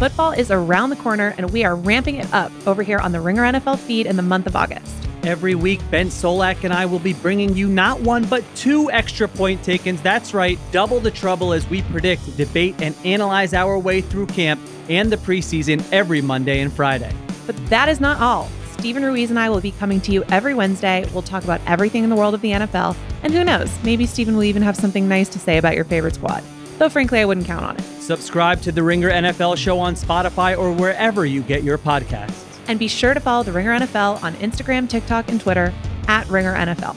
Football is around the corner, and we are ramping it up over here on the Ringer NFL feed in the month of August. Every week, Ben Solak and I will be bringing you not one, but two extra point takens. That's right, double the trouble as we predict, debate, and analyze our way through camp and the preseason every Monday and Friday. But that is not all. Stephen Ruiz and I will be coming to you every Wednesday. We'll talk about everything in the world of the NFL. And who knows, maybe Stephen will even have something nice to say about your favorite squad. Though frankly, I wouldn't count on it. Subscribe to The Ringer NFL Show on Spotify or wherever you get your podcasts. And be sure to follow The Ringer NFL on Instagram, TikTok, and Twitter @RingerNFL.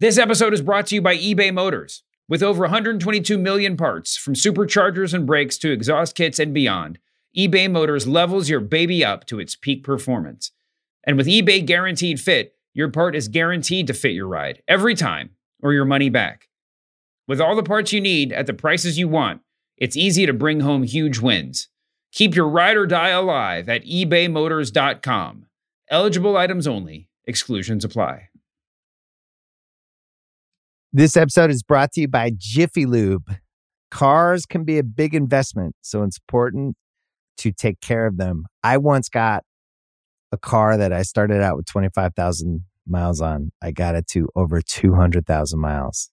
This episode is brought to you by eBay Motors. With over 122 million parts, from superchargers and brakes to exhaust kits and beyond, eBay Motors levels your baby up to its peak performance. And with eBay Guaranteed Fit, your part is guaranteed to fit your ride every time or your money back. With all the parts you need at the prices you want, it's easy to bring home huge wins. Keep your ride or die alive at ebaymotors.com. Eligible items only. Exclusions apply. This episode is brought to you by Jiffy Lube. Cars can be a big investment, so it's important to take care of them. I once got a car that I started out with 25,000 miles on. I got it to over 200,000 miles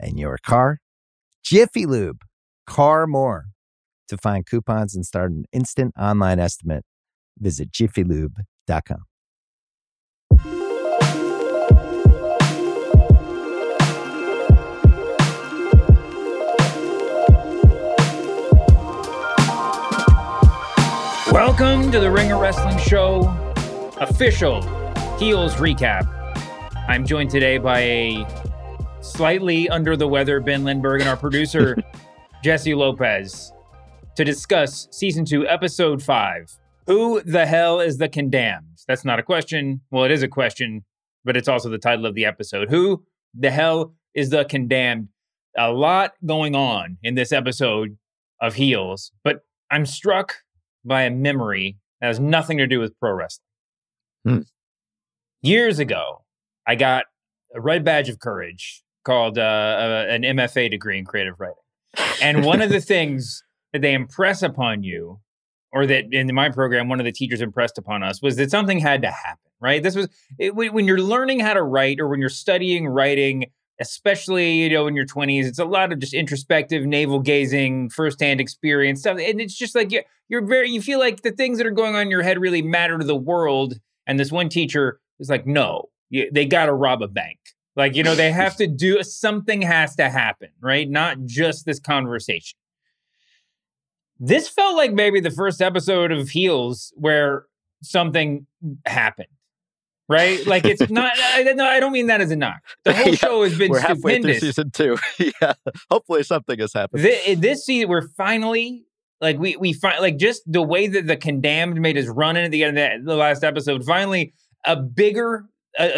and your car. Jiffy Lube, car more. To find coupons and start an instant online estimate, visit jiffylube.com. Welcome to the Ringer Wrestling Show official Heels recap. I'm joined today by a slightly under the weather Ben Lindbergh and our producer Jesse Lopez to discuss season 2, episode 5. Who the hell is the condemned? That's not a question. Well, it is a question, but it's also the title of the episode. Who the hell is the condemned? A lot going on in this episode of Heels, but I'm struck by a memory that has nothing to do with pro wrestling. Years ago, I got a red badge of courage called an MFA degree in creative writing. And one of the things that they impress upon you, or that in my program, one of the teachers impressed upon us, was that something had to happen, right? This was when you're learning how to write, or when you're studying writing, especially, you know, in your 20s, it's a lot of just introspective, navel-gazing, firsthand experience stuff. And it's just like, you feel like the things that are going on in your head really matter to the world. And this one teacher is like, no, they got to rob a bank. Like, you know, they have to do, something has to happen, right? Not just this conversation. This felt like maybe the first episode of Heels where something happened. Right? Like, it's not, I don't mean that as a knock. The whole show has been stupendous. We're halfway through season 2. Yeah. Hopefully something has happened. This season, we're finally, like, we find, like, just the way that the condemned made his run in at the end of the last episode, finally a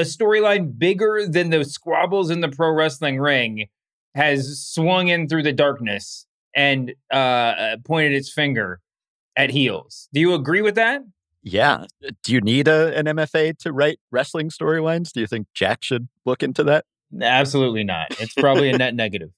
storyline bigger than the squabbles in the pro wrestling ring has swung in through the darkness and pointed its finger at Heels. Do you agree with that? Yeah. Do you need an MFA to write wrestling storylines? Do you think Jack should look into that? Absolutely not. It's probably a net negative.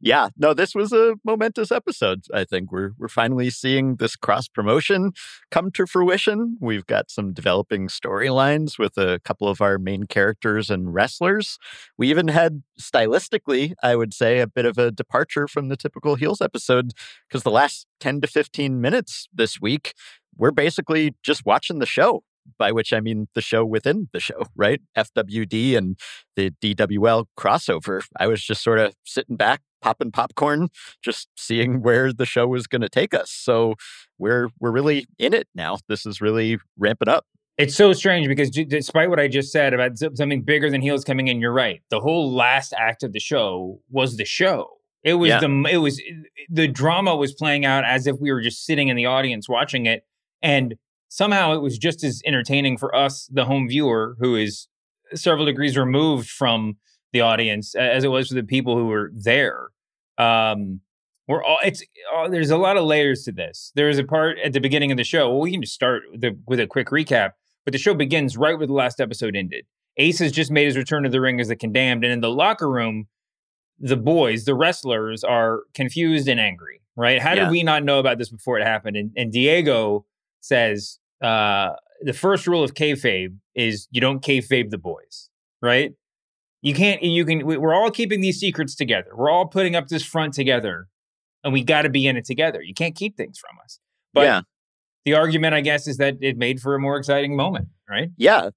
Yeah. No, this was a momentous episode, I think. We're finally seeing this cross-promotion come to fruition. We've got some developing storylines with a couple of our main characters and wrestlers. We even had, stylistically, I would say, a bit of a departure from the typical Heels episode, because the last 10 to 15 minutes this week, we're basically just watching the show, by which I mean the show within the show, right? FWD and the DWL crossover. I was just sort of sitting back, popping popcorn, just seeing where the show was going to take us. So we're really in it now. This is really ramping up. It's so strange because despite what I just said about something bigger than Heels coming in, you're right. The whole last act of the show was the show. It was the drama was playing out as if we were just sitting in the audience watching it. And somehow it was just as entertaining for us, the home viewer, who is several degrees removed from the audience, as it was for the people who were there. There's a lot of layers to this. There is a part at the beginning of the show. Well, we can just start with a quick recap, but the show begins right where the last episode ended. Ace has just made his return to the ring as the Condemned, and in the locker room, the boys, the wrestlers, are confused and angry, right? How did we not know about this before it happened? And Diego says, the first rule of kayfabe is you don't kayfabe the boys, right? We're all keeping these secrets together. We're all putting up this front together, and we got to be in it together. You can't keep things from us. But the argument, I guess, is that it made for a more exciting moment, right? Yeah.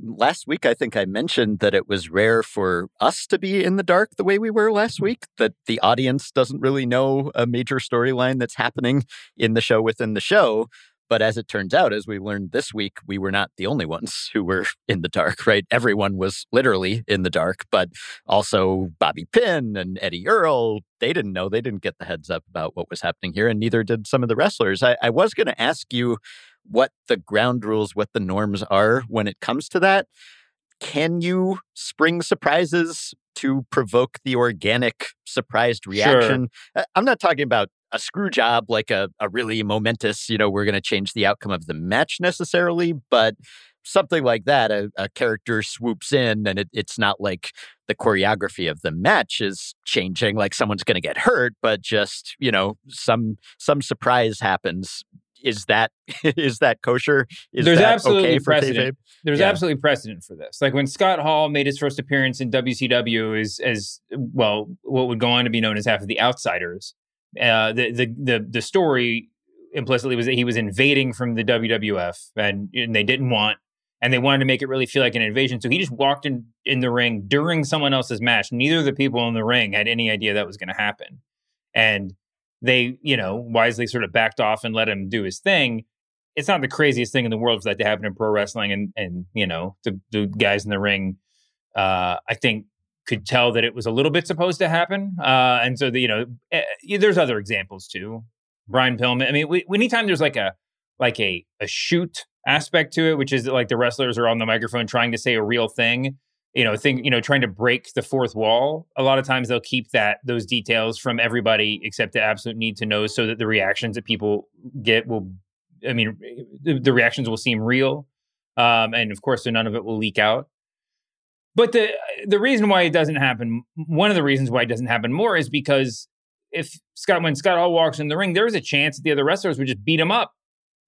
Last week, I think I mentioned that it was rare for us to be in the dark the way we were last week, that the audience doesn't really know a major storyline that's happening in the show within the show. But as it turns out, as we learned this week, we were not the only ones who were in the dark, right? Everyone was literally in the dark, but also Bobby Pinn and Eddie Earl, they didn't know. They didn't get the heads up about what was happening here, and neither did some of the wrestlers. I was going to ask you what the ground rules, what the norms are when it comes to that. Can you spring surprises to provoke the organic surprised reaction? Sure. I'm not talking about a screw job, like a really momentous, we're going to change the outcome of the match necessarily, but something like that, a character swoops in and it's not like the choreography of the match is changing, like someone's going to get hurt, but just, some surprise happens. Is that kosher? There's absolutely precedent for this. Like when Scott Hall made his first appearance in WCW as what would go on to be known as half of the Outsiders, the story implicitly was that he was invading from the WWF and they didn't want, and they wanted to make it really feel like an invasion. So he just walked in the ring during someone else's match. Neither of the people in the ring had any idea that was going to happen. And they, wisely sort of backed off and let him do his thing. It's not the craziest thing in the world for that to happen in pro wrestling. And the guys in the ring, I think, could tell that it was a little bit supposed to happen. And so, there's other examples too. Brian Pillman. I mean, anytime there's like a shoot aspect to it, which is that, like, the wrestlers are on the microphone trying to say a real thing, trying to break the fourth wall. A lot of times they'll keep those details from everybody except the absolute need to know, so that the reactions that people get the reactions will seem real. And of course, so none of it will leak out. But the reason why it doesn't happen, one of the reasons why it doesn't happen more, is because when Scott Hall walks in the ring, there is a chance that the other wrestlers would just beat him up.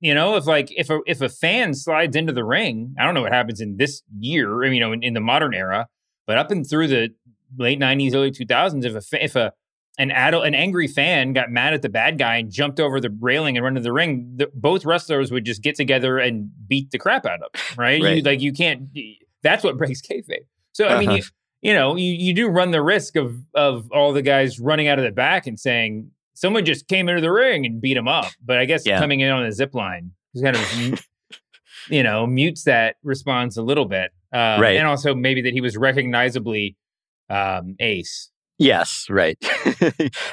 If a fan slides into the ring, I don't know what happens in this year, in the modern era, but up and through the late 90s, early 2000s, if an angry fan got mad at the bad guy and jumped over the railing and ran to the ring, both wrestlers would just get together and beat the crap out of him, right? Right. That's what breaks kayfabe. So, I mean, you do run the risk of all the guys running out of the back and saying, someone just came into the ring and beat him up. But I guess coming in on a zip line kind of, mutes that response a little bit. Right. And also maybe that he was recognizably Ace. Yes, right.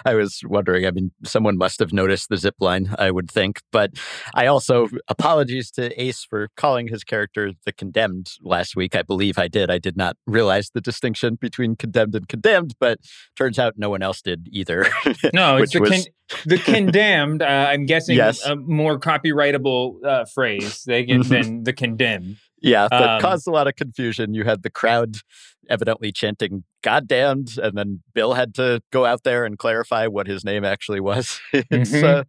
I was wondering, someone must have noticed the zipline, I would think. But I also, apologies to Ace for calling his character the Condemned last week. I believe I did. I did not realize the distinction between Condemned and Condemned, but turns out no one else did either. No, it's the Condemned, I'm guessing, yes. A more copyrightable phrase than the Condemned. Yeah, that caused a lot of confusion. You had the crowd evidently chanting "goddamned," and then Bill had to go out there and clarify what his name actually was. It's a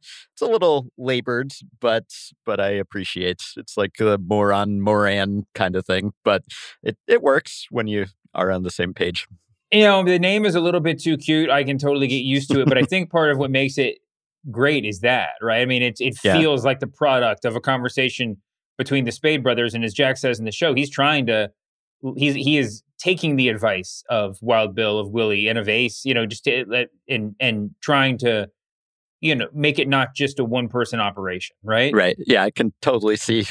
little labored, but I appreciate. It's like the Moran kind of thing, but it works when you are on the same page. The name is a little bit too cute. I can totally get used to it, but I think part of what makes it great is that, right? I mean, it feels like the product of a conversation between the Spade brothers, and as Jack says in the show, he is taking the advice of Wild Bill, of Willie, and of Ace, and trying to you know, make it not just a one-person operation, right? Right. Yeah, I can totally see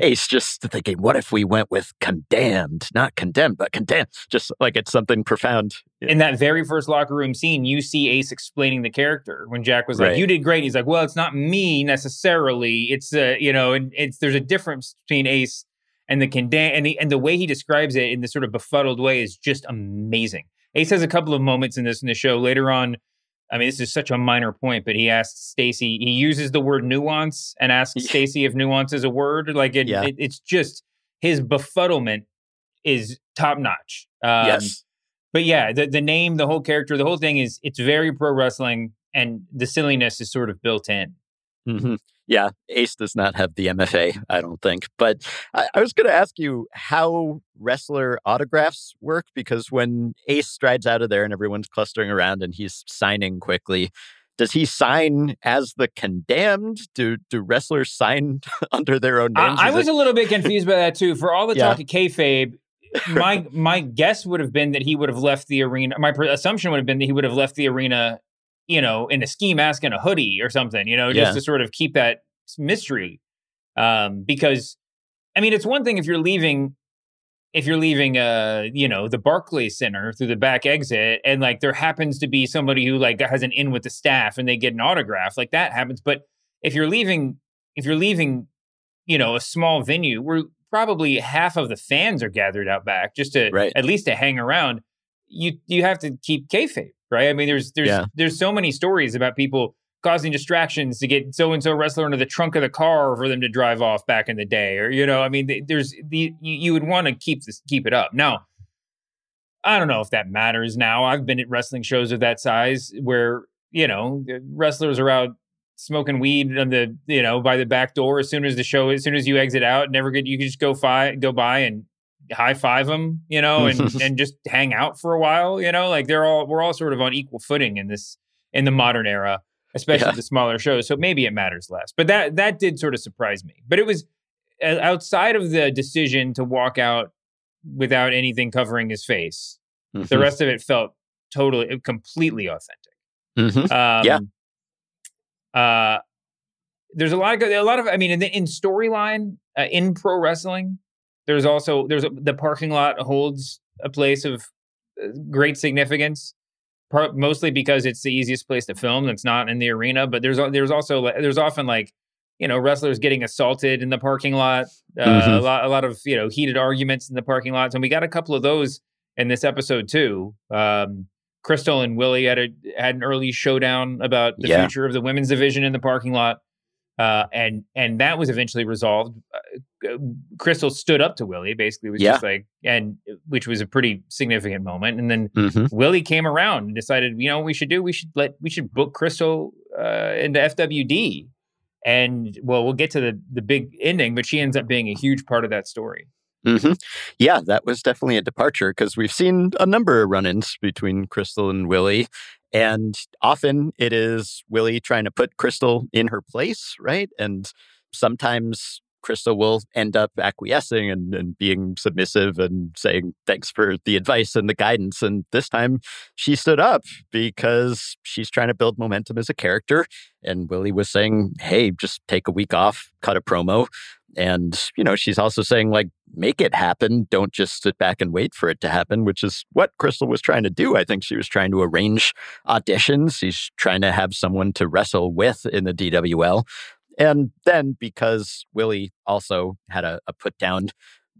Ace just thinking, what if we went with condemned? Not condemned, but condemned. Just like it's something profound. In that very first locker room scene, you see Ace explaining the character. When Jack was like, you did great. He's like, well, it's not me necessarily. It's, you know, and it's there's a difference between Ace and the condemned. And the way he describes it in this sort of befuddled way is just amazing. Ace has a couple of moments in this in the show later on. I mean, this is such a minor point, but he asks Stacy, he uses the word nuance and asks Stacy if nuance is a word. Like it's just his befuddlement is top notch. Yes. But yeah, the name, the whole character, the whole thing is it's very pro wrestling and the silliness is sort of built in. Mm-hmm. Yeah. Ace does not have the MFA, I don't think. But I was going to ask you how wrestler autographs work, because when Ace strides out of there and everyone's clustering around and he's signing quickly, does he sign as the condemned? Do wrestlers sign under their own names? I was a little bit confused by that, too. For all the talk of kayfabe, my guess would have been that he would have left the arena. My assumption would have been that he would have left the arena, you know, in a ski mask and a hoodie or something, you know, just to sort of keep that mystery. Because, I mean, it's one thing if you're leaving, you know, the Barclays Center through the back exit and like there happens to be somebody who like has an in with the staff and they get an autograph, like that happens. But if you're leaving, you know, a small venue where probably half of the fans are gathered out back just to at least to hang around, you have to keep kayfabe. Right. I mean, there's so many stories about people causing distractions to get so-and-so wrestler into the trunk of the car for them to drive off back in the day. Or, you know, I mean, you would want to keep it up. Now, I don't know if that matters now. I've been at wrestling shows of that size where, you know, wrestlers are out smoking weed on the, you know, by the back door as soon as you exit out, you can just go by and high five them, you know, and just hang out for a while, you know, like we're all sort of on equal footing in the modern era, especially the smaller shows. So maybe it matters less, but that did sort of surprise me. But it was outside of the decision to walk out without anything covering his face. Mm-hmm. The rest of it felt completely authentic. Mm-hmm. There's a lot of, I mean, in storyline, in pro wrestling, there's the parking lot holds a place of great significance, mostly because it's the easiest place to film that's not in the arena. But there's often like, you know, wrestlers getting assaulted in the parking lot, a lot of, you know, heated arguments in the parking lots. And we got a couple of those in this episode, too. Crystal and Willie had an early showdown about the future of the women's division in the parking lot. And that was eventually resolved. Crystal stood up to Willie, basically was just like, and which was a pretty significant moment. And then Willie came around and decided, you know, we should book Crystal into FWD. And well, we'll get to the big ending, but she ends up being a huge part of that story. Mm-hmm. Yeah, that was definitely a departure because we've seen a number of run-ins between Crystal and Willie. And often it is Willie trying to put Crystal in her place, right? And sometimes Crystal will end up acquiescing and being submissive and saying, thanks for the advice and the guidance. And this time she stood up because she's trying to build momentum as a character. And Willie was saying, hey, just take a week off, cut a promo. And, you know, she's also saying, like, make it happen. Don't just sit back and wait for it to happen, which is what Crystal was trying to do. I think she was trying to arrange auditions. She's trying to have someone to wrestle with in the DWL. And then because Willie also had a put down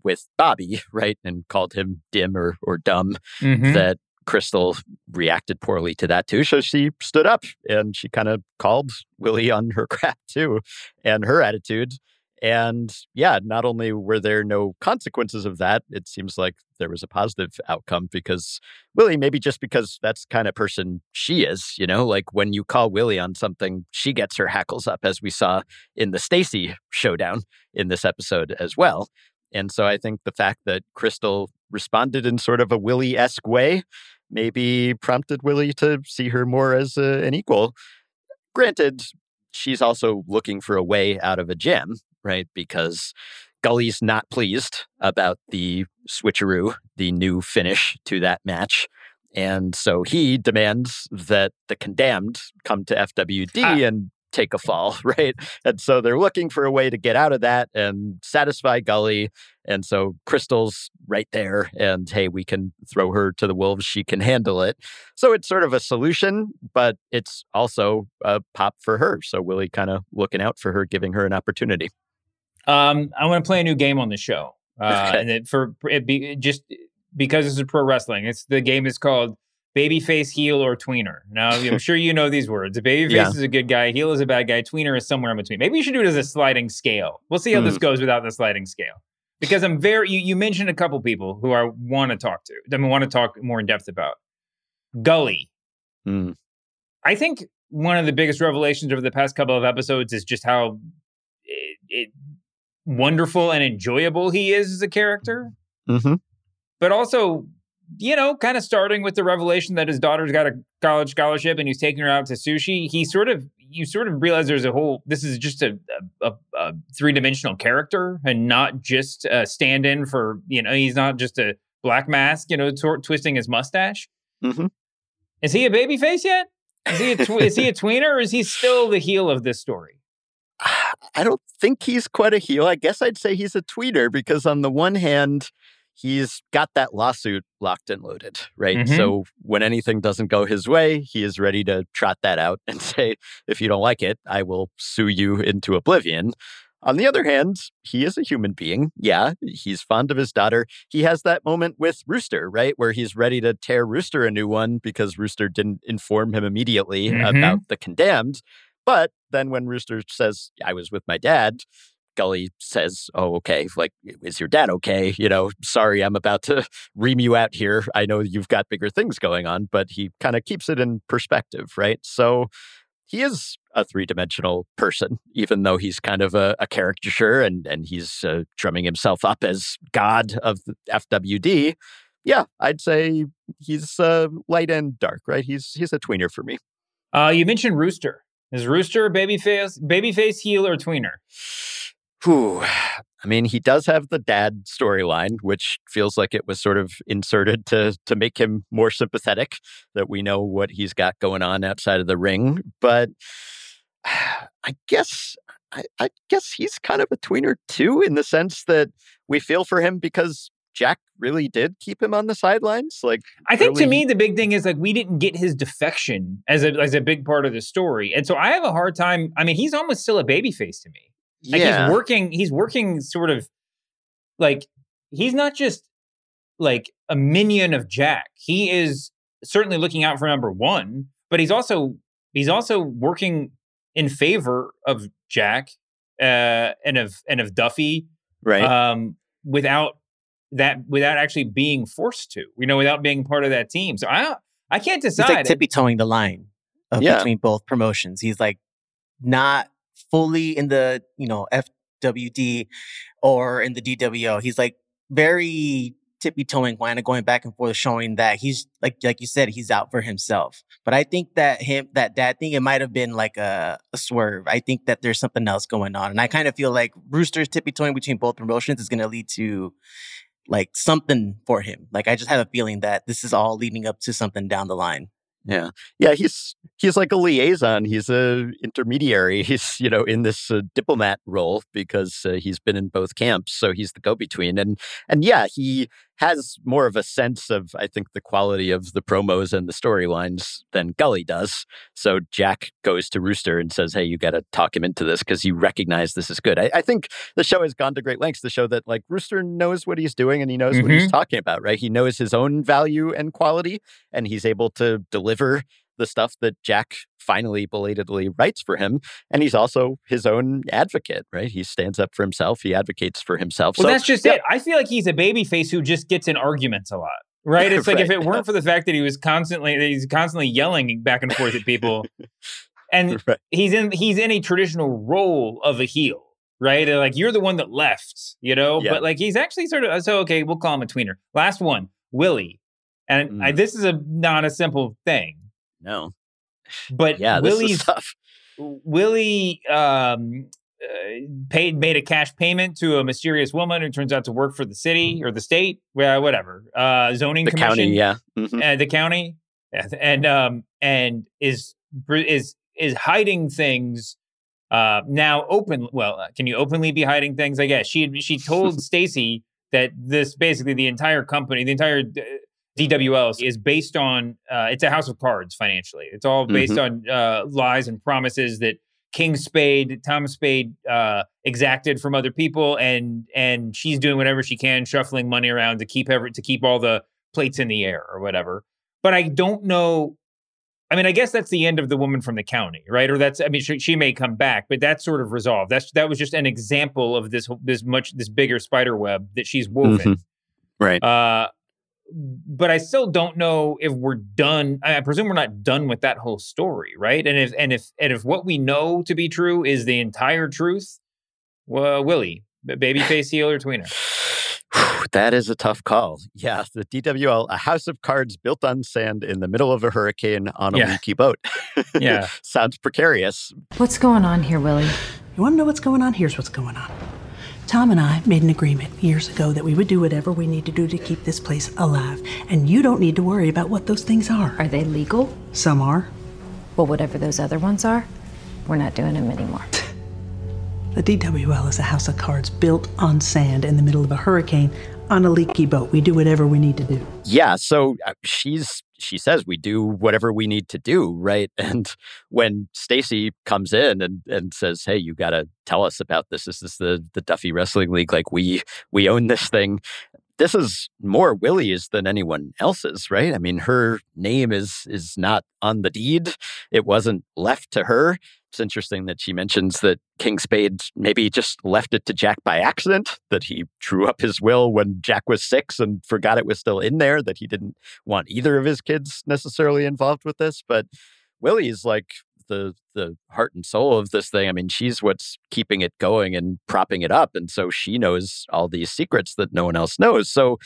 with Bobby, right, and called him dim or dumb, that Crystal reacted poorly to that too. So she stood up and she kind of called Willie on her crap too and her attitude. And yeah, not only were there no consequences of that, it seems like there was a positive outcome because Willie, maybe just because that's the kind of person she is, you know, like when you call Willie on something, she gets her hackles up, as we saw in the Stacy showdown in this episode as well. And so I think the fact that Crystal responded in sort of a Willie-esque way maybe prompted Willie to see her more as an equal. Granted, she's also looking for a way out of a jam, right? Because Gully's not pleased about the switcheroo, the new finish to that match. And so he demands that the condemned come to FWD and take a fall, right? And so they're looking for a way to get out of that and satisfy Gully. And so Crystal's right there, and hey, we can throw her to the wolves. She can handle it. So it's sort of a solution, but it's also a pop for her. So Willie kind of looking out for her, giving her an opportunity. I want to play a new game on the show. Okay. And it, for it be just because this is pro wrestling, it's the game is called Babyface, heel, or tweener. Now, I'm sure you know these words. A babyface is a good guy, heel is a bad guy, tweener is somewhere in between. Maybe you should do it as a sliding scale. We'll see how this goes without the sliding scale. Because I'm very, you mentioned a couple people who I want to talk to. I mean, want to talk more in depth about. Gully. Mm. I think one of the biggest revelations over the past couple of episodes is just how wonderful and enjoyable he is as a character. Mm-hmm. But also, you know, kind of starting with the revelation that his daughter's got a college scholarship and he's taking her out to sushi, you sort of realize there's a whole, this is just a three-dimensional character and not just a stand-in for, you know, he's not just a black mask, you know, twisting his mustache. Mm-hmm. Is he a babyface yet? Is he a tweener, or is he still the heel of this story? I don't think he's quite a heel. I guess I'd say he's a tweener because on the one hand, he's got that lawsuit locked and loaded, right? Mm-hmm. So when anything doesn't go his way, he is ready to trot that out and say, if you don't like it, I will sue you into oblivion. On the other hand, he is a human being. Yeah, he's fond of his daughter. He has that moment with Rooster, right? Where he's ready to tear Rooster a new one because Rooster didn't inform him immediately about the condemned. But then when Rooster says, I was with my dad, Gully says, oh, okay, like, is your dad okay? You know, sorry, I'm about to ream you out here. I know you've got bigger things going on, but he kind of keeps it in perspective, right? So he is a three-dimensional person, even though he's kind of a caricature and he's drumming himself up as God of the FWD. Yeah, I'd say he's light and dark, right? He's a tweener for me. You mentioned Rooster. Is Rooster a babyface, heel, or tweener? Ooh. I mean, he does have the dad storyline, which feels like it was sort of inserted to make him more sympathetic, that we know what he's got going on outside of the ring. But I guess he's kind of a tweener, too, in the sense that we feel for him because Jack really did keep him on the sidelines. Like, I think to me, the big thing is like we didn't get his defection as a big part of the story. And so I have a hard time. I mean, he's almost still a babyface to me. Like he's working sort of like he's not just like a minion of Jack. He is certainly looking out for number one, but he's also working in favor of Jack and of Duffy, right? Without actually being forced to, you know, without being part of that team. So I can't decide. He's like tippy-toeing the line between both promotions. He's like not fully in the, you know, FWD or in the DWL. He's like very tippy-toeing, kind of going back and forth, showing that he's like you said, he's out for himself. But I think that that thing, it might have been like a swerve. I think that there's something else going on, and I kind of feel like Rooster's tippy-toeing between both promotions is going to lead to like something for him. Like I just have a feeling that this is all leading up to something down the line. Yeah. Yeah. He's like a liaison. He's a intermediary. He's, you know, in this diplomat role because he's been in both camps. So he's the go-between. And yeah, he has more of a sense of, I think, the quality of the promos and the storylines than Gully does. So Jack goes to Rooster and says, hey, you got to talk him into this because you recognize this is good. I think the show has gone to great lengths to show that like Rooster knows what he's doing and he knows what he's talking about, right? He knows his own value and quality, and he's able to deliver the stuff that Jack finally belatedly writes for him. And he's also his own advocate, right? He stands up for himself. He advocates for himself. Well, so, that's just it. I feel like he's a babyface who just gets in arguments a lot, right? It's like if it weren't for the fact that he's constantly yelling back and forth at people. And he's in a traditional role of a heel, right? And like, you're the one that left, you know? Yeah. But like, he's actually sort of, so okay, we'll call him a tweener. Last one, Willie. And this is not a simple thing. No, but yeah, Willie made a cash payment to a mysterious woman who turns out to work for the city or the state, whatever, zoning commission, county, yeah, mm-hmm. The county, and is hiding things now open. Well, can you openly be hiding things? I guess she told Stacy that this basically the entire company, the entire DWL is based on it's a house of cards financially. It's all based mm-hmm. on lies and promises that King Spade, Tom Spade exacted from other people, and she's doing whatever she can, shuffling money around to keep all the plates in the air or whatever. But I don't know. I mean, I guess that's the end of the woman from the county, right? Or that's, I mean, she may come back, but that's sort of resolved. That was just an example of this bigger spider web that she's woven, mm-hmm. right? But I still don't know if we're done. I presume we're not done with that whole story, right? And if what we know to be true is the entire truth, well, Willie, babyface heel or tweener? That is a tough call. Yeah, the DWL, a house of cards built on sand in the middle of a hurricane on a leaky boat. Yeah, sounds precarious. What's going on here, Willie? You want to know what's going on? Here's what's going on. Tom and I made an agreement years ago that we would do whatever we need to do to keep this place alive. And you don't need to worry about what those things are. Are they legal? Some are. Well, whatever those other ones are, we're not doing them anymore. The DWL is a house of cards built on sand in the middle of a hurricane on a leaky boat. We do whatever we need to do. Yeah, so she says we do whatever we need to do, right? And when Stacy comes in and says, hey, you got to tell us about this. This is the Duffy Wrestling League. Like, we own this thing. This is more Willie's than anyone else's, right? I mean, her name is not on the deed. It wasn't left to her. It's interesting that she mentions that King Spade maybe just left it to Jack by accident, that he drew up his will when Jack was 6 and forgot it was still in there, that he didn't want either of his kids necessarily involved with this. But Willie is like the heart and soul of this thing. I mean, she's what's keeping it going and propping it up. And so she knows all these secrets that no one else knows. So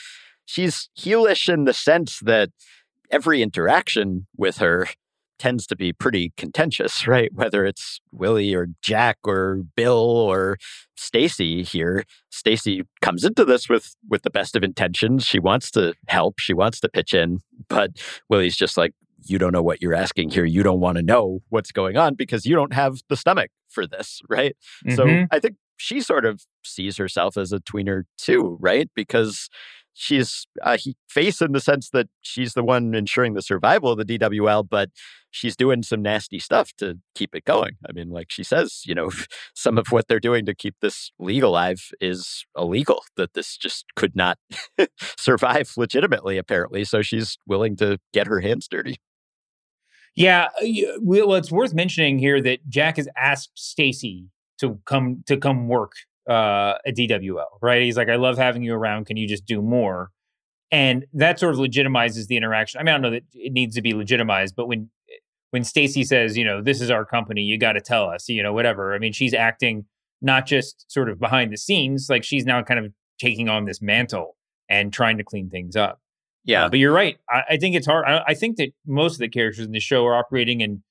she's heelish in the sense that every interaction with her tends to be pretty contentious, right? Whether it's Willie or Jack or Bill or Stacy here. Stacy comes into this with the best of intentions. She wants to help. She wants to pitch in. But Willie's just like, you don't know what you're asking here. You don't want to know what's going on because you don't have the stomach for this, right? Mm-hmm. So I think she sort of sees herself as a tweener too, right? Because she's a face in the sense that she's the one ensuring the survival of the DWL, but she's doing some nasty stuff to keep it going. I mean, like she says, you know, some of what they're doing to keep this league alive is illegal, that this just could not survive legitimately, apparently. So she's willing to get her hands dirty. Yeah. Well, it's worth mentioning here that Jack has asked Stacy to come work at DWL, right? He's like, I love having you around. Can you just do more? And that sort of legitimizes the interaction. I mean, I don't know that it needs to be legitimized, but when Stacy says, you know, this is our company, you got to tell us, you know, whatever. I mean, she's acting not just sort of behind the scenes, like she's now kind of taking on this mantle and trying to clean things up. Yeah. But you're right. I think it's hard. I think that most of the characters in the show are operating in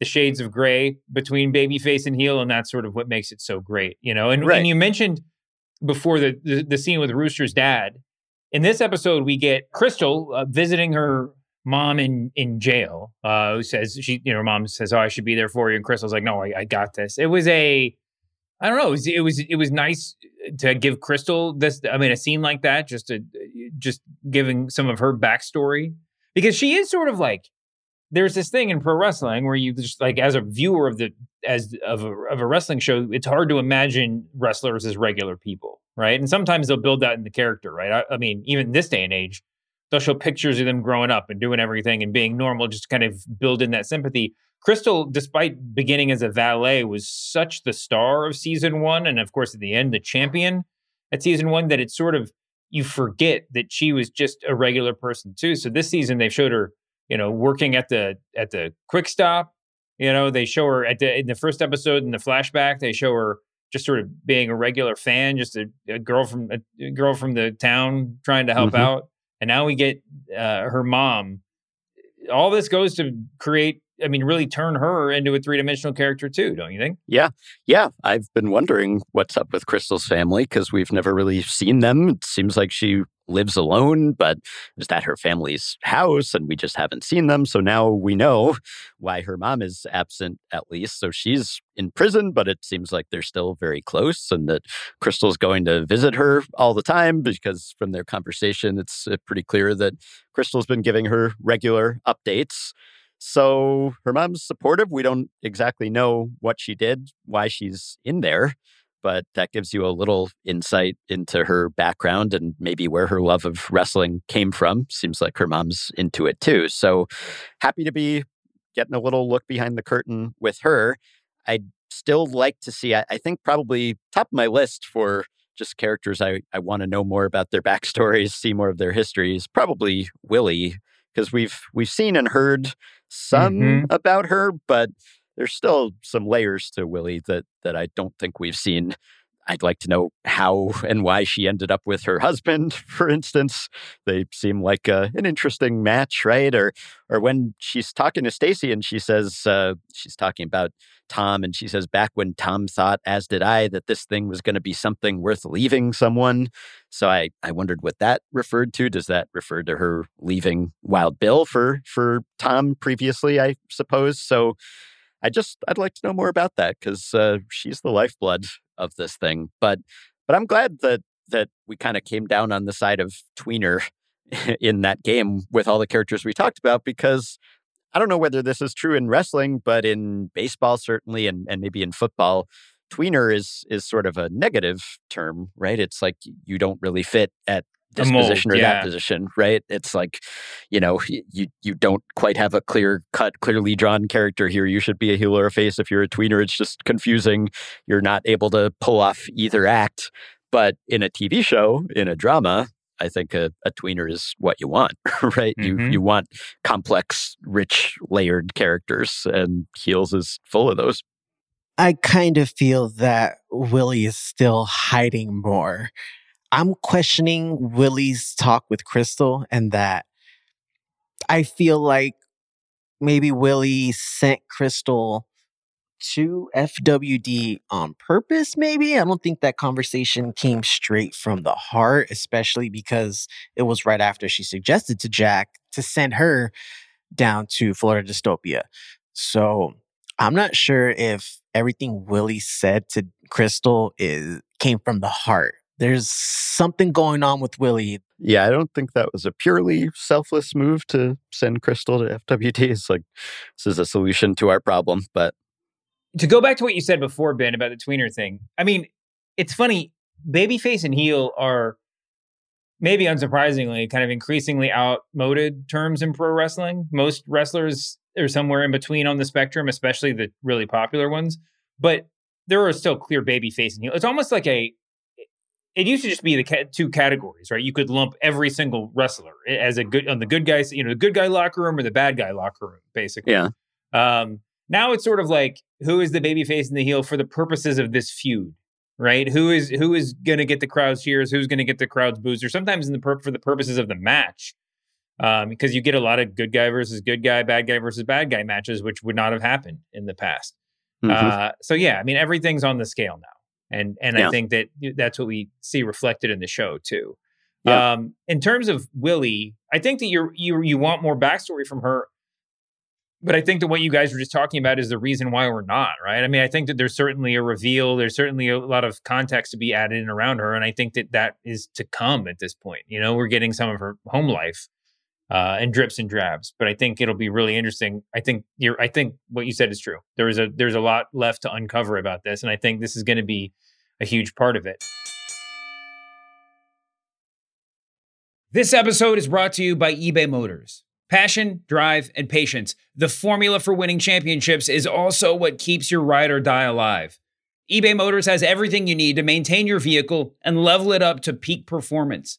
the shades of gray between babyface and heel, and that's sort of what makes it so great, you know? And, right. And you mentioned before the scene with Rooster's dad. In this episode, we get Crystal visiting her mom in jail, who says, her mom says, oh, I should be there for you. And Crystal's like, no, I got this. It was it was nice to give Crystal this, I mean, a scene like that, just giving some of her backstory. Because she is sort of like, there's this thing in pro wrestling where you just like, as a viewer of a wrestling show, it's hard to imagine wrestlers as regular people, right? And sometimes they'll build that in the character, right? I mean, even this day and age, they'll show pictures of them growing up and doing everything and being normal, just to kind of build in that sympathy. Crystal, despite beginning as a valet, was such the star of season 1, and of course at the end, the champion at season 1, that it's sort of, you forget that she was just a regular person too. So this season they've showed her, you know, working at the Quick Stop. You know, they show her in the first episode in the flashback. They show her just sort of being a regular fan, just a girl from the town trying to help mm-hmm. out. And now we get her mom. All this goes to create I mean, really turn her into a three-dimensional character too, don't you think? Yeah. I've been wondering what's up with Crystal's family because we've never really seen them. It seems like she lives alone, but it's at her family's house and we just haven't seen them. So now we know why her mom is absent, at least. So she's in prison, but it seems like they're still very close and that Crystal's going to visit her all the time because from their conversation, it's pretty clear that Crystal's been giving her regular updates. So her mom's supportive. We don't exactly know what she did, why she's in there, but that gives you a little insight into her background and maybe where her love of wrestling came from. Seems like her mom's into it too. So happy to be getting a little look behind the curtain with her. I'd still like to see, I think probably top of my list for just characters I want to know more about their backstories, see more of their histories, probably Willie, because we've seen and heard some about her, but there's still some layers to Willie that I don't think we've seen. I'd like to know how and why she ended up with her husband, for instance. They seem like an interesting match, right? Or when she's talking to Stacy and she says, she's talking about Tom, and she says, back when Tom thought, as did I, that this thing was going to be something worth leaving someone. So I wondered what that referred to. Does that refer to her leaving Wild Bill for Tom previously, I suppose? So I'd like to know more about that because she's the lifeblood of this thing. But I'm glad that we kind of came down on the side of tweener in that game with all the characters we talked about, because I don't know whether this is true in wrestling, but in baseball, certainly, and maybe in football, tweener is sort of a negative term, right? It's like you don't really fit at this position or that position, right? It's like, you don't quite have a clearly drawn character here. You should be a heel or a face. If you're a tweener, it's just confusing. You're not able to pull off either act. But in a TV show, in a drama, I think a tweener is what you want, right? Mm-hmm. You want complex, rich, layered characters, and Heels is full of those. I kind of feel that Willie is still hiding more. I'm questioning Willie's talk with Crystal, and that I feel like maybe Willie sent Crystal to FWD on purpose, maybe? I don't think that conversation came straight from the heart, especially because it was right after she suggested to Jack to send her down to Florida Dystopia. So I'm not sure if everything Willie said to Crystal came from the heart. There's something going on with Willie. Yeah, I don't think that was a purely selfless move to send Crystal to FWD. It's like, this is a solution to our problem. But to go back to what you said before, Ben, about the tweener thing, I mean, it's funny. Babyface and heel are, maybe unsurprisingly, kind of increasingly outmoded terms in pro wrestling. Most wrestlers are somewhere in between on the spectrum, especially the really popular ones. But there are still clear babyface and heel. It's almost like it used to just be the two categories, right? You could lump every single wrestler as on the good guys, the good guy locker room or the bad guy locker room, basically. Yeah. Now it's sort of like, who is the babyface and the heel for the purposes of this feud, right? Who is going to get the crowd's cheers? Who's going to get the crowd's boos? Or sometimes for the purposes of the match, because you get a lot of good guy versus good guy versus bad guy matches, which would not have happened in the past. Mm-hmm. So, I mean, everything's on the scale now, and I think that's what we see reflected in the show too. Yeah. In terms of Willie, I think that you want more backstory from her. But I think that what you guys were just talking about is the reason why we're not, right? I mean, I think that there's certainly a reveal. There's certainly a lot of context to be added in around her. And I think that is to come at this point. We're getting some of her home life and drips and drabs. But I think it'll be really interesting. I think what you said is true. There's a lot left to uncover about this. And I think this is going to be a huge part of it. This episode is brought to you by eBay Motors. Passion, drive, and patience. The formula for winning championships is also what keeps your ride or die alive. eBay Motors has everything you need to maintain your vehicle and level it up to peak performance.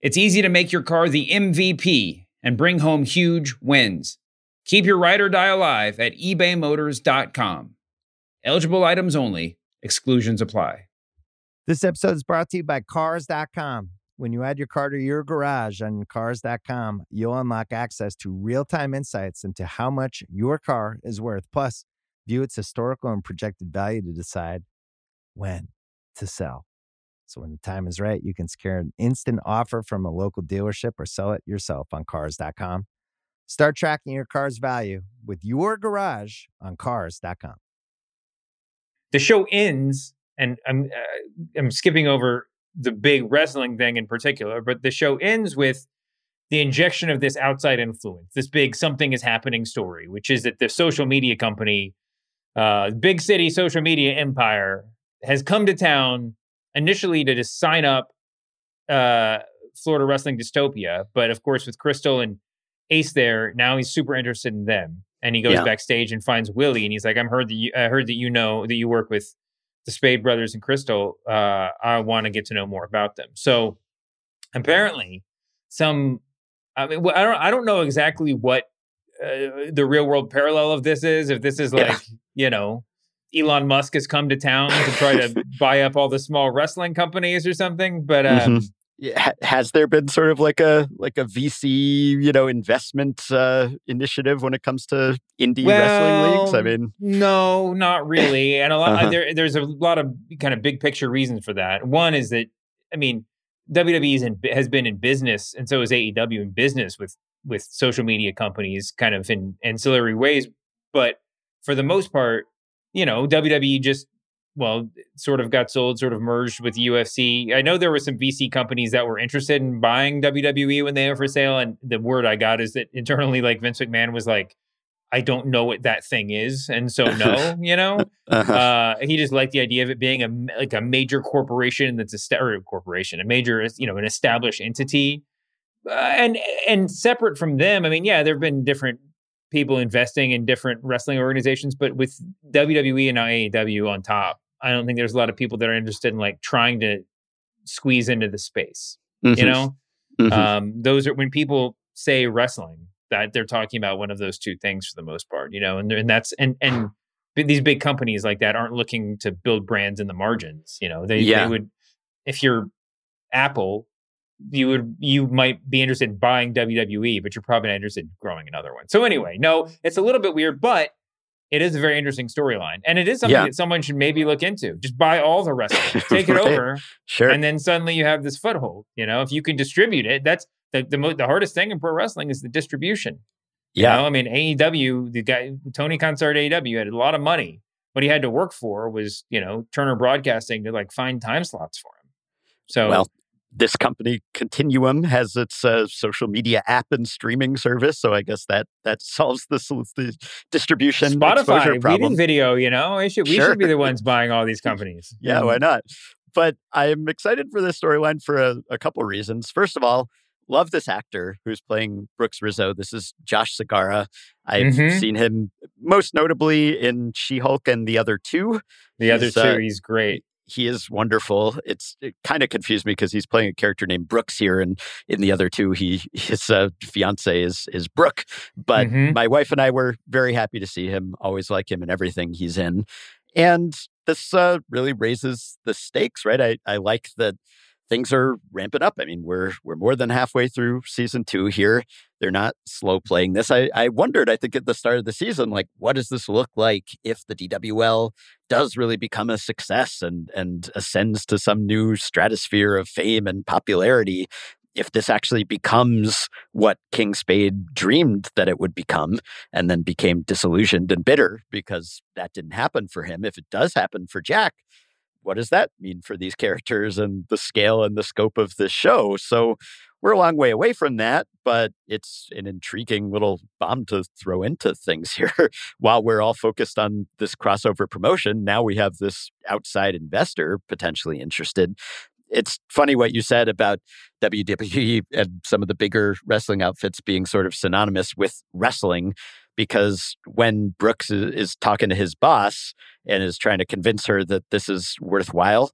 it's easy to make your car the MVP and bring home huge wins. Keep your ride or die alive at ebaymotors.com. Eligible items only. Exclusions apply. This episode is brought to you by Cars.com. When you add your car to your garage on Cars.com, you'll unlock access to real-time insights into how much your car is worth. Plus, view its historical and projected value to decide when to sell. So when the time is right, you can secure an instant offer from a local dealership or sell it yourself on Cars.com. Start tracking your car's value with your garage on Cars.com. The show ends, and I'm skipping over the big wrestling thing in particular, but the show ends with the injection of this outside influence, this big something is happening story, which is that the social media company, big city social media empire, has come to town initially to just sign up Florida Wrestling Dystopia. But of course, with Crystal and Ace there, now he's super interested in them. And he goes backstage and finds Willie, and he's like, I heard that you work with the Spade brothers and Crystal. I want to get to know more about them. So apparently, I don't know exactly what the real world parallel of this is. If this is like Elon Musk has come to town to try to buy up all the small wrestling companies or something, but. Has there been sort of like a VC, investment initiative when it comes to indie wrestling leagues? I mean, no, not really. And a lot there's a lot of kind of big picture reasons for that. One is that, I mean, WWE has been in business, and so is AEW in business with social media companies, kind of in ancillary ways. But for the most part, WWE just. Well, sort of got sold, sort of merged with UFC. I know there were some VC companies that were interested in buying WWE when they were for sale. And the word I got is that internally, like Vince McMahon was like, I don't know what that thing is. And so no, he just liked the idea of it being a major corporation that's an established entity. And separate from them, I mean, there've been different people investing in different wrestling organizations, but with WWE and now AEW on top, I don't think there's a lot of people that are interested in like trying to squeeze into the space. Mm-hmm. Those are when people say wrestling that they're talking about one of those two things for the most part, and these big companies like that aren't looking to build brands in the margins. They would, if you're Apple, you might be interested in buying WWE, but you're probably not interested in growing another one. So anyway, no, it's a little bit weird, but it is a very interesting storyline. And it is something that someone should maybe look into. Just buy all the wrestlers, take it over. Sure. And then suddenly you have this foothold, if you can distribute it, that's the hardest thing in pro wrestling is the distribution. AEW, the guy, Tony Khan started AEW, had a lot of money. What he had to work for was, Turner Broadcasting to find time slots for him. So, this company, Continuum, has its social media app and streaming service, so I guess that solves the distribution Spotify problem. Video, we should be the ones buying all these companies. Yeah, why not? But I'm excited for this storyline for a couple reasons. First of all, love this actor who's playing Brooks Rizzo. This is Josh Segarra. I've seen him most notably in She-Hulk and The Other Two. He's great. He is wonderful. It kind of confused me because he's playing a character named Brooks here, and in The Other Two, his fiance is Brooke. But my wife and I were very happy to see him. Always like him in everything he's in, and this really raises the stakes, right? I like that things are ramping up. I mean, we're more than halfway through season 2 here. They're not slow playing this. I wondered, I think at the start of the season, what does this look like if the DWL does really become a success and ascends to some new stratosphere of fame and popularity? If this actually becomes what King Spade dreamed that it would become and then became disillusioned and bitter because that didn't happen for him. If it does happen for Jack, what does that mean for these characters and the scale and the scope of this show? So we're a long way away from that, but it's an intriguing little bomb to throw into things here. While we're all focused on this crossover promotion, now we have this outside investor potentially interested. It's funny what you said about WWE and some of the bigger wrestling outfits being sort of synonymous with wrestling, because when Brooks is talking to his boss and is trying to convince her that this is worthwhile,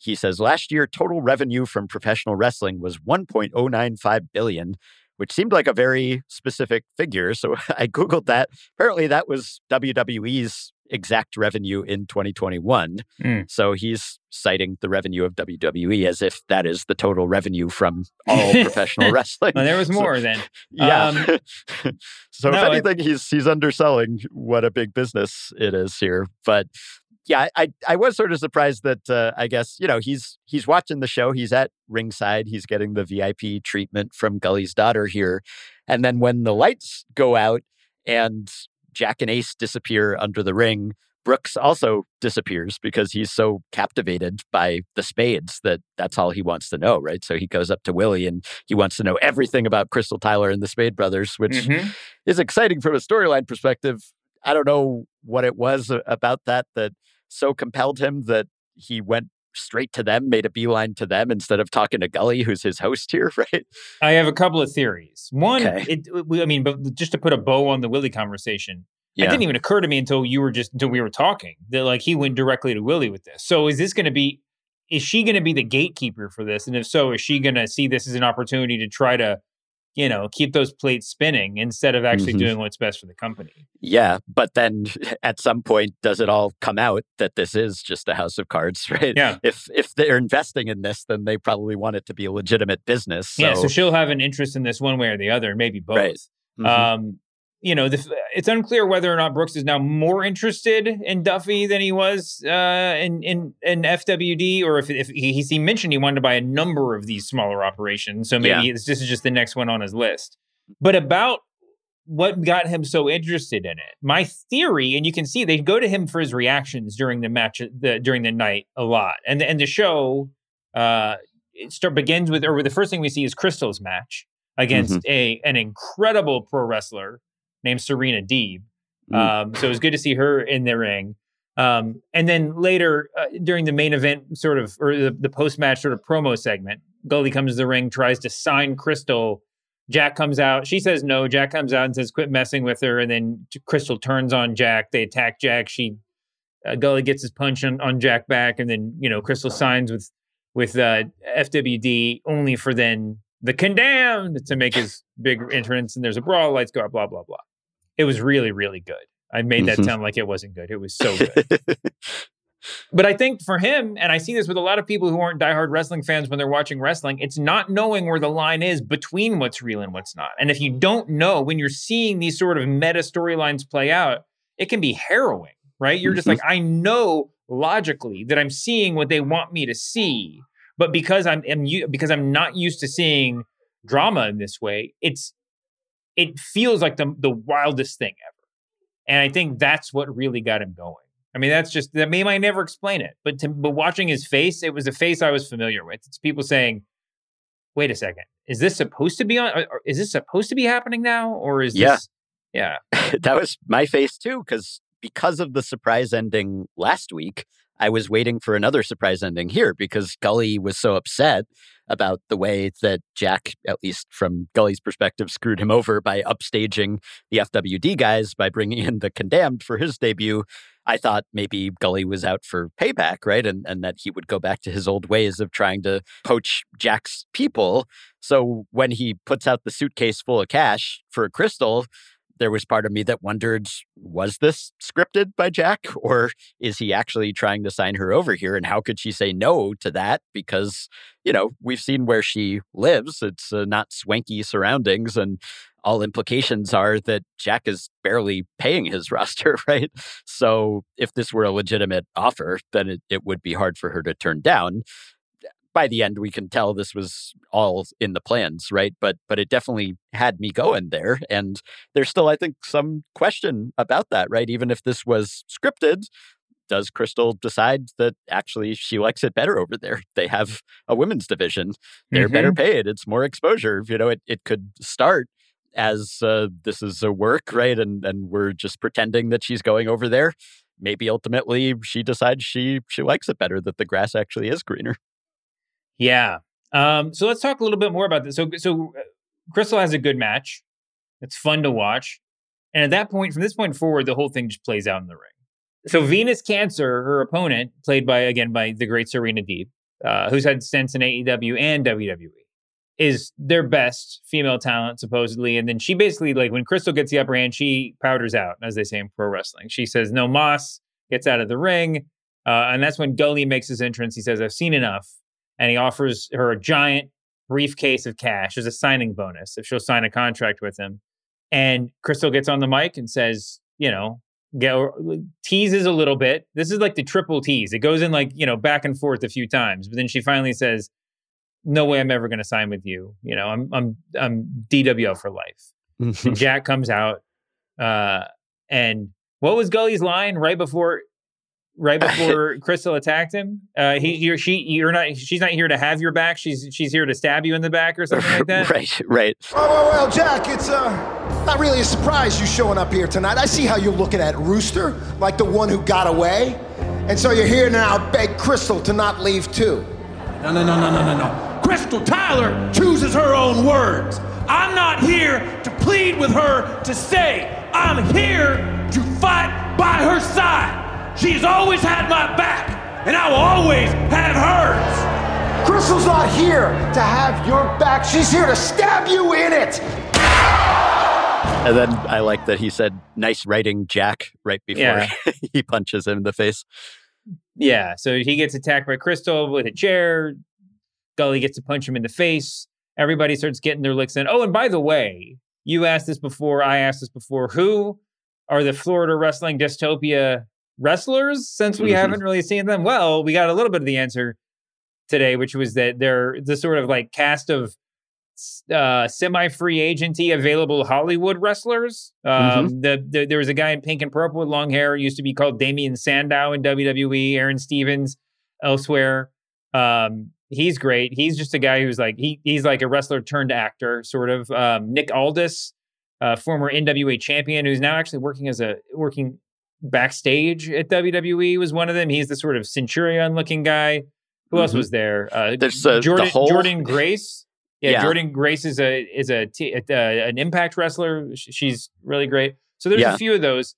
he says, last year, total revenue from professional wrestling was $1.095 billion, which seemed like a very specific figure. So I Googled that. Apparently, that was WWE's exact revenue in 2021. So he's citing the revenue of WWE as if that is the total revenue from all professional wrestling. Well, there was more then. Yeah. So no, if anything, he's underselling what a big business it is here. But yeah, I was sort of surprised that I guess, you know, he's watching the show. He's at ringside. He's getting the VIP treatment from Gully's daughter here. And then when the lights go out and Jack and Ace disappear under the ring, Brooks also disappears because he's so captivated by the spades that that's all he wants to know, right? So he goes up to Willie and he wants to know everything about Crystal Tyler and the Spade Brothers, which is exciting from a storyline perspective. I don't know what it was about that so compelled him that he went straight to them, made a beeline to them instead of talking to Gully, who's his host here, right? I have a couple of theories. One, but just to put a bow on the Willie conversation, it didn't even occur to me until we were talking that like he went directly to Willie with this. So is she going to be the gatekeeper for this? And if so, is she going to see this as an opportunity to try to, you know, keep those plates spinning instead of actually doing what's best for the company? Yeah, but then at some point, does it all come out that this is just a house of cards, right? Yeah. If they're investing in this, then they probably want it to be a legitimate business. So. Yeah, so she'll have an interest in this one way or the other, maybe both. Right. You know, it's unclear whether or not Brooks is now more interested in Duffy than he was in FWD, or if he mentioned he wanted to buy a number of these smaller operations. So maybe this is just the next one on his list. But about what got him so interested in it, my theory, and you can see they go to him for his reactions during the match, during the night a lot, and the show begins with, or the first thing we see is Crystal's match against an incredible pro wrestler named Serena Deeb. So it was good to see her in the ring. And then later during the main event sort of, or the post-match sort of promo segment, Gully comes to the ring, tries to sign Crystal. Jack comes out. She says no. Jack comes out and says, quit messing with her. And then Crystal turns on Jack. They attack Jack. Gully gets his punch on Jack back. And then, you know, Crystal signs with FWD, only for then the Condemned to make his big entrance. And there's a brawl, lights go out, blah, blah, blah. It was really, really good. I made that sound like it wasn't good. It was so good. But I think for him, and I see this with a lot of people who aren't diehard wrestling fans when they're watching wrestling, it's not knowing where the line is between what's real and what's not. And if you don't know, when you're seeing these sort of meta storylines play out, it can be harrowing, right? You're just like, I know logically that I'm seeing what they want me to see, but because I'm not used to seeing drama in this way, it feels like the wildest thing ever. And I think that's what really got him going. I mean, they might never explain it, but watching his face, it was a face I was familiar with. It's people saying, wait a second, is this supposed to be happening now? Or is this? Yeah. That was my face too. Because of the surprise ending last week, I was waiting for another surprise ending here because Gully was so upset about the way that Jack, at least from Gully's perspective, screwed him over by upstaging the FWD guys by bringing in the Condemned for his debut. I thought maybe Gully was out for payback, right? And that he would go back to his old ways of trying to poach Jack's people. So when he puts out the suitcase full of cash for Crystal, there was part of me that wondered, was this scripted by Jack, or is he actually trying to sign her over here? And how could she say no to that? Because, you know, we've seen where she lives. It's not swanky surroundings, and all implications are that Jack is barely paying his roster, right? So if this were a legitimate offer, then it would be hard for her to turn down. By the end, we can tell this was all in the plans, right? But it definitely had me going there. And there's still, I think, some question about that, right? Even if this was scripted, does Crystal decide that actually she likes it better over there? They have a women's division. They're better paid. It's more exposure. You know, it could start as this is a work, right? And we're just pretending that she's going over there. Maybe ultimately she decides she likes it better, that the grass actually is greener. Yeah. So let's talk a little bit more about this. So Crystal has a good match. It's fun to watch. And at that point, from this point forward, the whole thing just plays out in the ring. So Venus Cancer, her opponent, played by the great Serena Deeb, who's had stints in AEW and WWE, is their best female talent, supposedly. And then she basically, like, when Crystal gets the upper hand, she powders out, as they say in pro wrestling. She says, no mas, gets out of the ring. And that's when Gully makes his entrance. He says, I've seen enough. And he offers her a giant briefcase of cash as a signing bonus if she'll sign a contract with him. And Crystal gets on the mic and says, teases a little bit. This is like the triple tease. It goes in back and forth a few times. But then she finally says, no way I'm ever going to sign with you. I'm DWL for life. And Jack comes out. And what was Gully's line right before Crystal attacked him? She's not here to have your back. She's here to stab you in the back or something like that. Right. Well, Jack, it's not really a surprise you showing up here tonight. I see how you're looking at Rooster, like the one who got away. And so you're here now, beg Crystal to not leave too. No. Crystal Tyler chooses her own words. I'm not here to plead with her to stay. I'm here to fight by her side. She's always had my back, and I will always have hers. Crystal's not here to have your back. She's here to stab you in it. And then I like that he said, nice writing, Jack, right before he punches him in the face. Yeah, so he gets attacked by Crystal with a chair. Gully gets to punch him in the face. Everybody starts getting their licks in. Oh, and by the way, you asked this before, I asked this before. Who are the Florida Wrestling Dystopia wrestlers, since we haven't really seen them? Well, we got a little bit of the answer today, which was that they're the sort of like cast of semi-free agency available Hollywood wrestlers. There was a guy in pink and purple with long hair, used to be called Damian Sandow in WWE, Aaron Stevens elsewhere. He's great. He's just a guy who's like, he's like a wrestler turned actor, sort of. Nick Aldis, former NWA champion, who's now actually working backstage at WWE, was one of them. He's the sort of centurion looking guy. Who else was there? Jordan Grace. Yeah. Jordan Grace is an Impact wrestler. She's really great. So there's a few of those.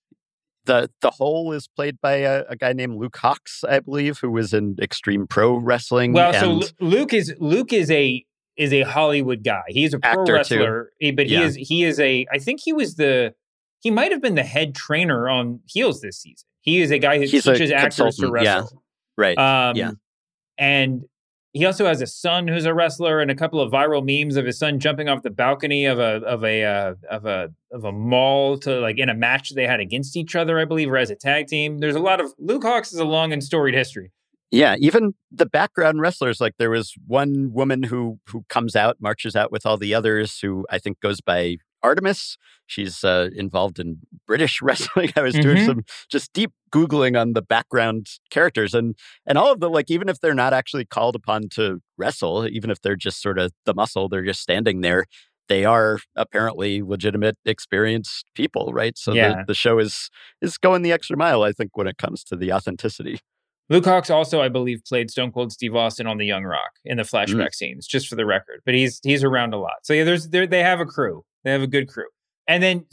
The Hole is played by a guy named Luke Hawks, I believe, who was in Extreme Pro Wrestling. Well, so Luke is a Hollywood guy. He's a pro wrestler, too. But he might have been the head trainer on Heels this season. He is a guy who teaches actors to wrestle. Yeah. Right. And he also has a son who's a wrestler, and a couple of viral memes of his son jumping off the balcony of a mall to in a match they had against each other, I believe, or as a tag team. There's a lot of Luke Hawks has a long and storied history. Yeah, even the background wrestlers, like there was one woman who comes out, marches out with all the others, who I think goes by Artemis. She's involved in British wrestling. I was doing some just deep Googling on the background characters, and all of them, even if they're not actually called upon to wrestle, even if they're just sort of the muscle, they're just standing there, they are apparently legitimate, experienced people, right? So the show is going the extra mile, I think, when it comes to the authenticity. Luke Hawks also, I believe, played Stone Cold Steve Austin on The Young Rock in the flashback scenes, just for the record. But he's around a lot. So they have a crew. They have a good crew. And then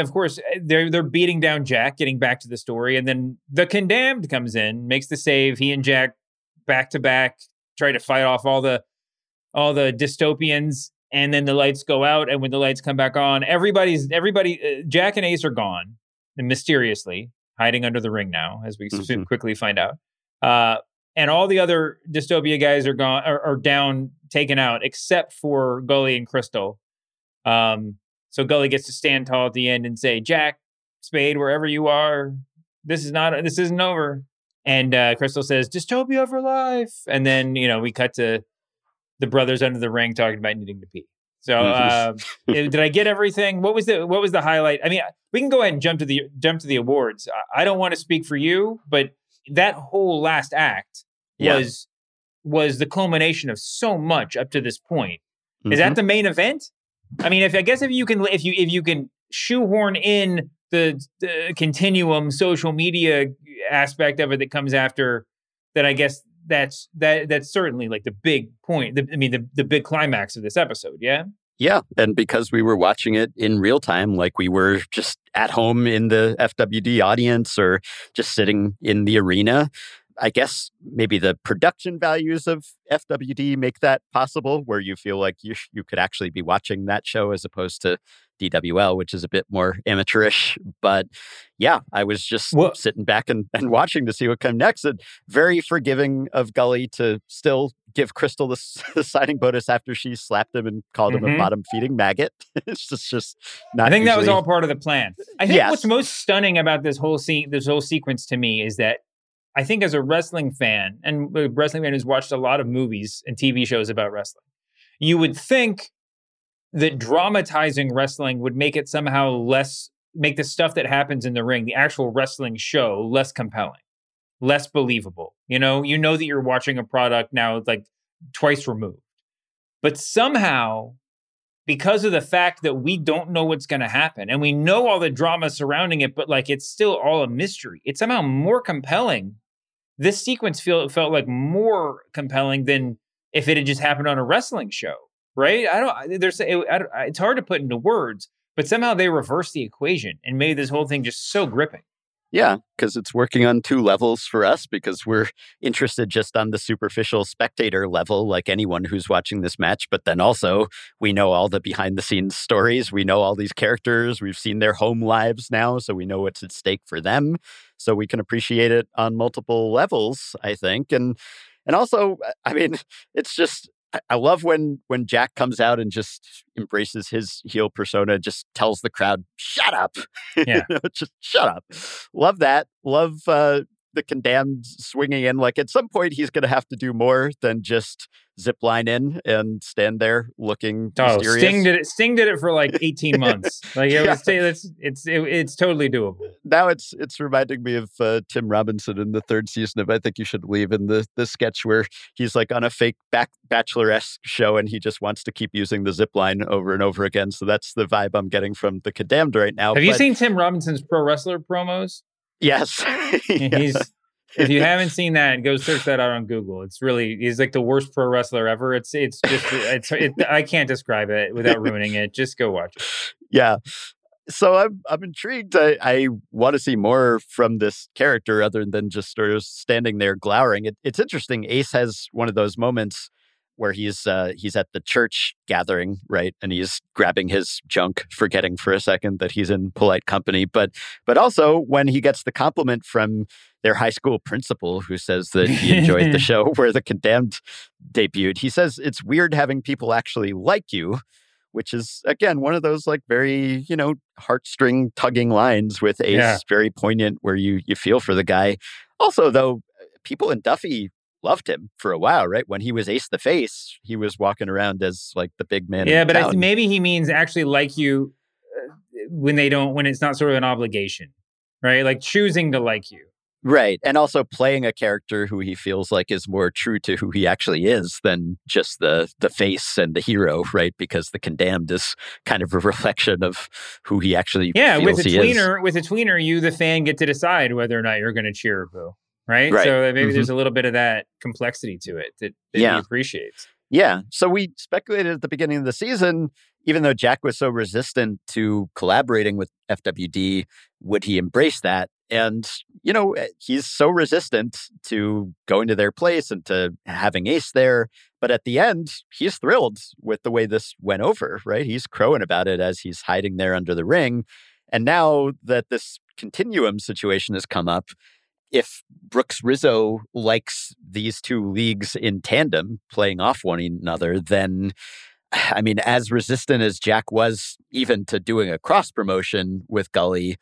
of course they're beating down Jack, getting back to the story, and then the Condemned comes in, makes the save. He and Jack back to back try to fight off all the dystopians, and then the lights go out, and when the lights come back on, everybody Jack and Ace are gone, and mysteriously hiding under the ring now, as we quickly find out. And all the other dystopia guys are gone, are down, taken out, except for Gully and Crystal. So Gully gets to stand tall at the end and say, Jack Spade, wherever you are, this isn't over. And Crystal says, dystopia for life. And then, we cut to the brothers under the ring talking about needing to pee. So did I get everything? What was the highlight? I mean, we can go ahead and jump to the awards. I don't want to speak for you, but that whole last act was the culmination of so much up to this point. Is that the main event? I mean, if you can shoehorn in the Continuum social media aspect of it that comes after, then I guess that's certainly like the big point. The big climax of this episode. Yeah. Yeah. And because we were watching it in real time, like we were just at home in the FWD audience or just sitting in the arena, I guess maybe the production values of FWD make that possible, where you feel like you could actually be watching that show as opposed to DWL, which is a bit more amateurish. But yeah, I was just sitting back and watching to see what come next. And very forgiving of Gully to still give Crystal the signing bonus after she slapped him and called him a bottom-feeding maggot. It's just not. I think that was all part of the plan. I think what's most stunning about this whole scene, this whole sequence to me, is that I think as a wrestling fan, and a wrestling fan who's watched a lot of movies and TV shows about wrestling, you would think that dramatizing wrestling would make it somehow less, make the stuff that happens in the ring, the actual wrestling show, less compelling, less believable. You know that you're watching a product now like twice removed. But somehow, because of the fact that we don't know what's going to happen and we know all the drama surrounding it, but like it's still all a mystery, it's somehow more compelling. This sequence felt like more compelling than if it had just happened on a wrestling show, right? It's hard to put into words, but somehow they reversed the equation and made this whole thing just so gripping. Yeah, because it's working on two levels for us, because we're interested just on the superficial spectator level, like anyone who's watching this match. But then also, we know all the behind-the-scenes stories. We know all these characters. We've seen their home lives now, so we know what's at stake for them. So we can appreciate it on multiple levels, I think. And also, I mean, it's just, I love when Jack comes out and just embraces his heel persona, just tells the crowd, shut up. Yeah. Just shut up. Love that. Love the Condemned swinging in. Like at some point, he's going to have to do more than just zipline in and stand there looking mysterious. Sting did it for like 18 months. Like it was, it's totally doable. Now it's reminding me of Tim Robinson in the third season of I Think You Should Leave, in the sketch where he's like on a fake bachelor-esque show and he just wants to keep using the zipline over and over again. So that's the vibe I'm getting from the Condemned right now. Have you seen Tim Robinson's pro wrestler promos? Yes. Yeah. If you haven't seen that, go search that out on Google. It's really, he's like the worst pro wrestler ever. It's just I can't describe it without ruining it. Just go watch it. Yeah. So I'm intrigued. I want to see more from this character other than just sort of standing there glowering. It's interesting. Ace has one of those moments where he's at the church gathering, right? And he's grabbing his junk, forgetting for a second that he's in polite company. But also when he gets the compliment from their high school principal, who says that he enjoyed the show where the Condemned debuted, he says, it's weird having people actually like you, which is, again, one of those like very, heartstring tugging lines with Ace, very poignant, where you feel for the guy. Also, though, people in Duffy loved him for a while, right? When he was Ace the Face, he was walking around as like the big man. Yeah, but maybe he means actually like you when it's not sort of an obligation, right? Like choosing to like you. Right. And also playing a character who he feels like is more true to who he actually is than just the face and the hero, right? Because the Condemned is kind of a reflection of who he actually feels he is. With a tweener, you, the fan, get to decide whether or not you're going to cheer or boo. Right. So maybe there's a little bit of that complexity to it that he appreciates. Yeah. So we speculated at the beginning of the season, even though Jack was so resistant to collaborating with FWD, would he embrace that? And, he's so resistant to going to their place and to having Ace there. But at the end, he's thrilled with the way this went over, right? He's crowing about it as he's hiding there under the ring. And now that this Continuum situation has come up, if Brooks Rizzo likes these two leagues in tandem, playing off one another, then, I mean, as resistant as Jack was even to doing a cross-promotion with Gully,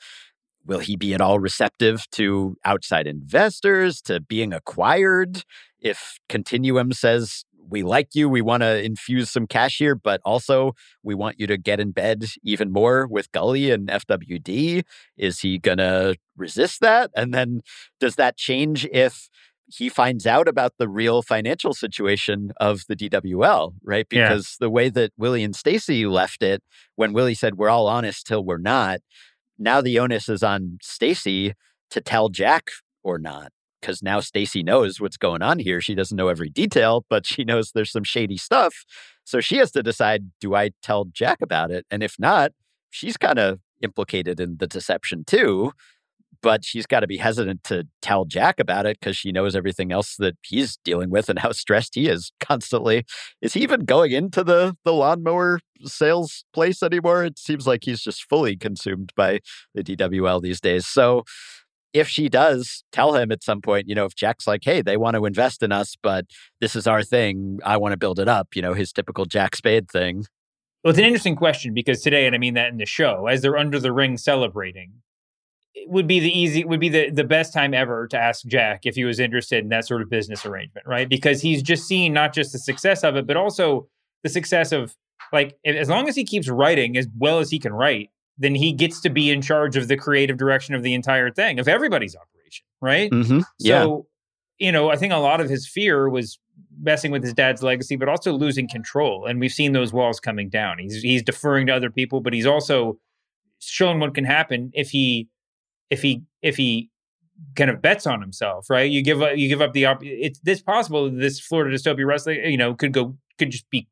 will he be at all receptive to outside investors, to being acquired? If Continuum says, we like you, we want to infuse some cash here, but also we want you to get in bed even more with Gully and FWD. Is he going to resist that? And then does that change if he finds out about the real financial situation of the DWL, right? Because the way that Willie and Stacy left it, when Willie said, we're all honest till we're not, now the onus is on Stacy to tell Jack or not. because now Stacy knows what's going on here. She doesn't know every detail, but she knows there's some shady stuff. So she has to decide, do I tell Jack about it? And if not, she's kind of implicated in the deception too, but she's got to be hesitant to tell Jack about it because she knows everything else that he's dealing with and how stressed he is constantly. Is he even going into the lawnmower sales place anymore? It seems like he's just fully consumed by the DWL these days. So if she does tell him at some point, you know, if Jack's like, hey, they want to invest in us, but this is our thing, I want to build it up, you know, his typical Jack Spade thing. Well, it's an interesting question because today, and I mean that in the show, as they're under the ring celebrating, it would be the best time ever to ask Jack if he was interested in that sort of business arrangement, right? Because he's just seen not just the success of it, but also the success of, like, as long as he keeps writing as well as he can write, then he gets to be in charge of the creative direction of the entire thing, of everybody's operation, right? Mm-hmm. Yeah. So, you know, I think a lot of his fear was messing with his dad's legacy, but also losing control. And we've seen those walls coming down. He's deferring to other people, but he's also shown what can happen if he kind of bets on himself, right? You give up the it's possible that this Florida dystopia wrestling, you know, could just be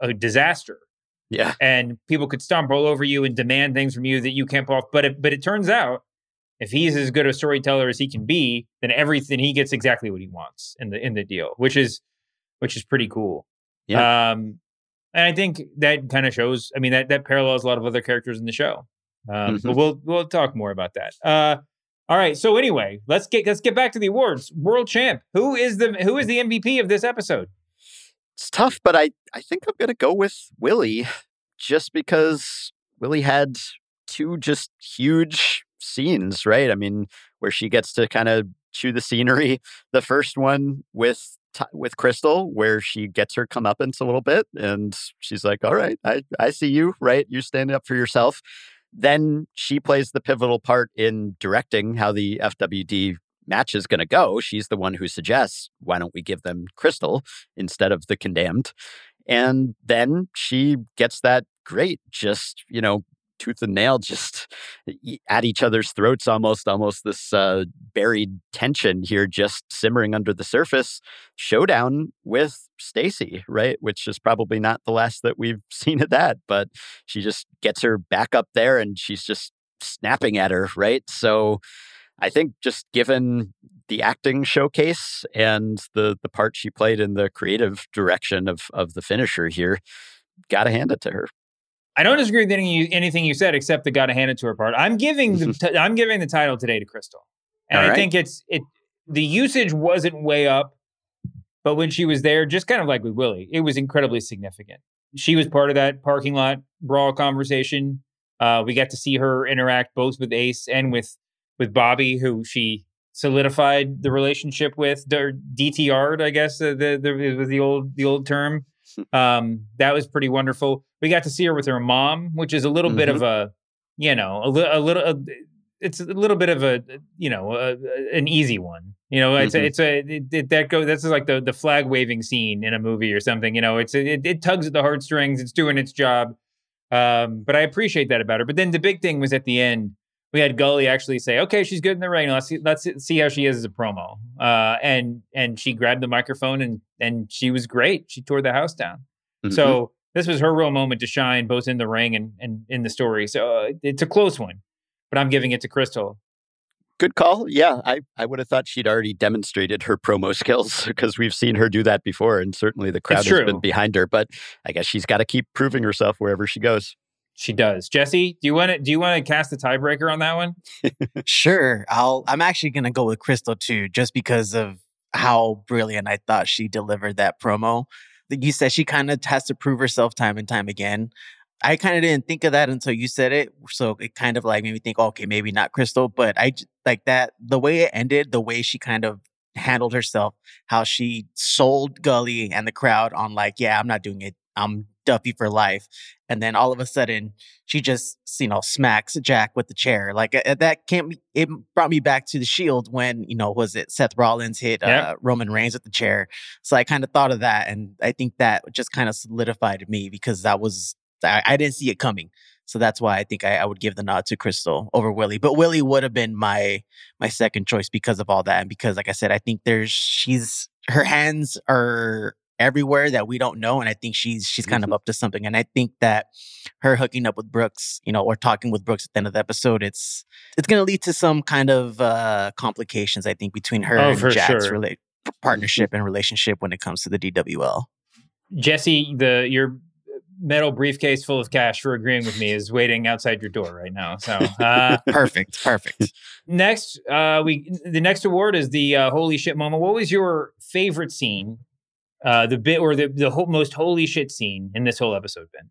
a disaster. Yeah. And people could stomp all over you and demand things from you that you can't pull off. But it turns out if he's as good a storyteller as he can be, then everything he gets exactly what he wants in the deal, which is pretty cool. Yeah. And I think that kind of shows, I mean, that parallels a lot of other characters in the show. But we'll talk more about that. All right. So anyway, let's get back to the awards. World champ. Who is the MVP of this episode? It's tough, but I think I'm going to go with Willie, just because Willie had two just huge scenes, right? I mean, where she gets to kind of chew the scenery. The first one with Crystal, where she gets her comeuppance a little bit, and she's like, all right, I see you, right? You stand up for yourself. Then she plays the pivotal part in directing how the FWD match is going to go. She's the one who suggests, why don't we give them Crystal instead of the condemned? And then she gets that great, just, you know, tooth and nail, just at each other's throats, almost this buried tension here, just simmering under the surface showdown with Stacy, right? Which is probably not the last that we've seen of that, but she just gets her back up there and she's just snapping at her, right? So I think just given the acting showcase and the part she played in the creative direction of the finisher here, gotta hand it to her. I don't disagree with anything you said, except the gotta hand it to her part. I'm giving the title today to Crystal. And right. I think the usage wasn't way up, but when she was there, just kind of like with Willie, it was incredibly significant. She was part of that parking lot brawl conversation. We got to see her interact both with Ace and with Bobby, who she solidified the relationship with, or DTR'd, I guess, the old term. That was pretty wonderful. We got to see her with her mom, which is a little bit of a, you know, an easy one. You know, that's like the flag waving scene in a movie or something. You know, it tugs at the heartstrings. It's doing its job. But I appreciate that about her. But then the big thing was at the end, we had Gully actually say, okay, she's good in the ring. Let's see how she is as a promo. And she grabbed the microphone and she was great. She tore the house down. Mm-hmm. So this was her real moment to shine, both in the ring and in the story. So it's a close one, but I'm giving it to Crystal. Good call. Yeah, I would have thought she'd already demonstrated her promo skills because we've seen her do that before. And certainly the crowd has been behind her, but I guess she's got to keep proving herself wherever she goes. She does. Jesse, do you want to cast the tiebreaker on that one? Sure. I'm actually going to go with Crystal too, just because of how brilliant I thought she delivered that promo. Like you said, she kind of has to prove herself time and time again. I kind of didn't think of that until you said it. So it kind of like made me think, okay, maybe not Crystal, but I like that the way it ended, the way she kind of handled herself, how she sold Gully and the crowd on like, yeah, I'm not doing it. I'm Duffy for life. And then all of a sudden she just, you know, smacks Jack with the chair. Like it brought me back to the Shield when, you know, was it Seth Rollins hit Roman Reigns with the chair. So I kind of thought of that. And I think that just kind of solidified me because that was, I didn't see it coming. So that's why I think I would give the nod to Crystal over Willie. But Willie would have been my second choice because of all that. And because, like I said, I think her hands are everywhere that we don't know. And I think she's kind of up to something. And I think that her hooking up with Brooks, or talking with Brooks at the end of the episode, it's going to lead to some kind of complications, I think, between her and Jack's partnership and relationship when it comes to the DWL. Jesse, your metal briefcase full of cash for agreeing with me is waiting outside your door right now. So perfect. Next, the next award is the holy shit moment. What was your favorite scene? The bit or the whole most holy shit scene in this whole episode, Ben?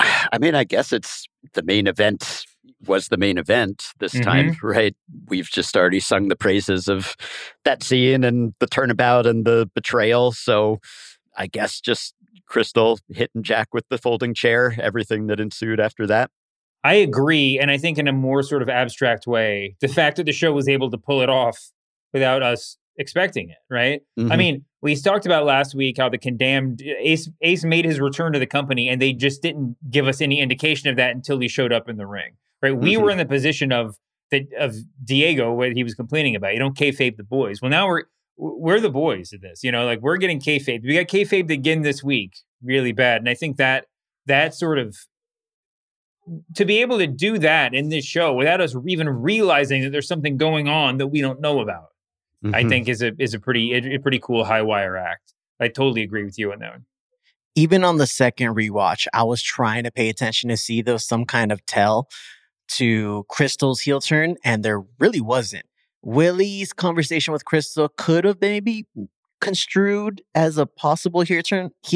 I mean, I guess it's the main event was the main event this time, right? We've just already sung the praises of that scene and the turnabout and the betrayal. So I guess just Crystal hitting Jack with the folding chair, everything that ensued after that. I agree. And I think in a more sort of abstract way, the fact that the show was able to pull it off without us expecting it, right? Mm-hmm. I mean, we talked about last week how the condemned Ace made his return to the company, and they just didn't give us any indication of that until he showed up in the ring, right? We were in the position of Diego, what he was complaining about. You don't kayfabe the boys. Well, now we're the boys in this, like we're getting kayfabed. We got kayfabed again this week, really bad. And I think that sort of, to be able to do that in this show without us even realizing that there's something going on that we don't know about, I think is a pretty cool high wire act. I totally agree with you on that one. Even on the second rewatch, I was trying to pay attention to see there was some kind of tell to Crystal's heel turn, and there really wasn't. Willie's conversation with Crystal could have maybe construed as a possible heel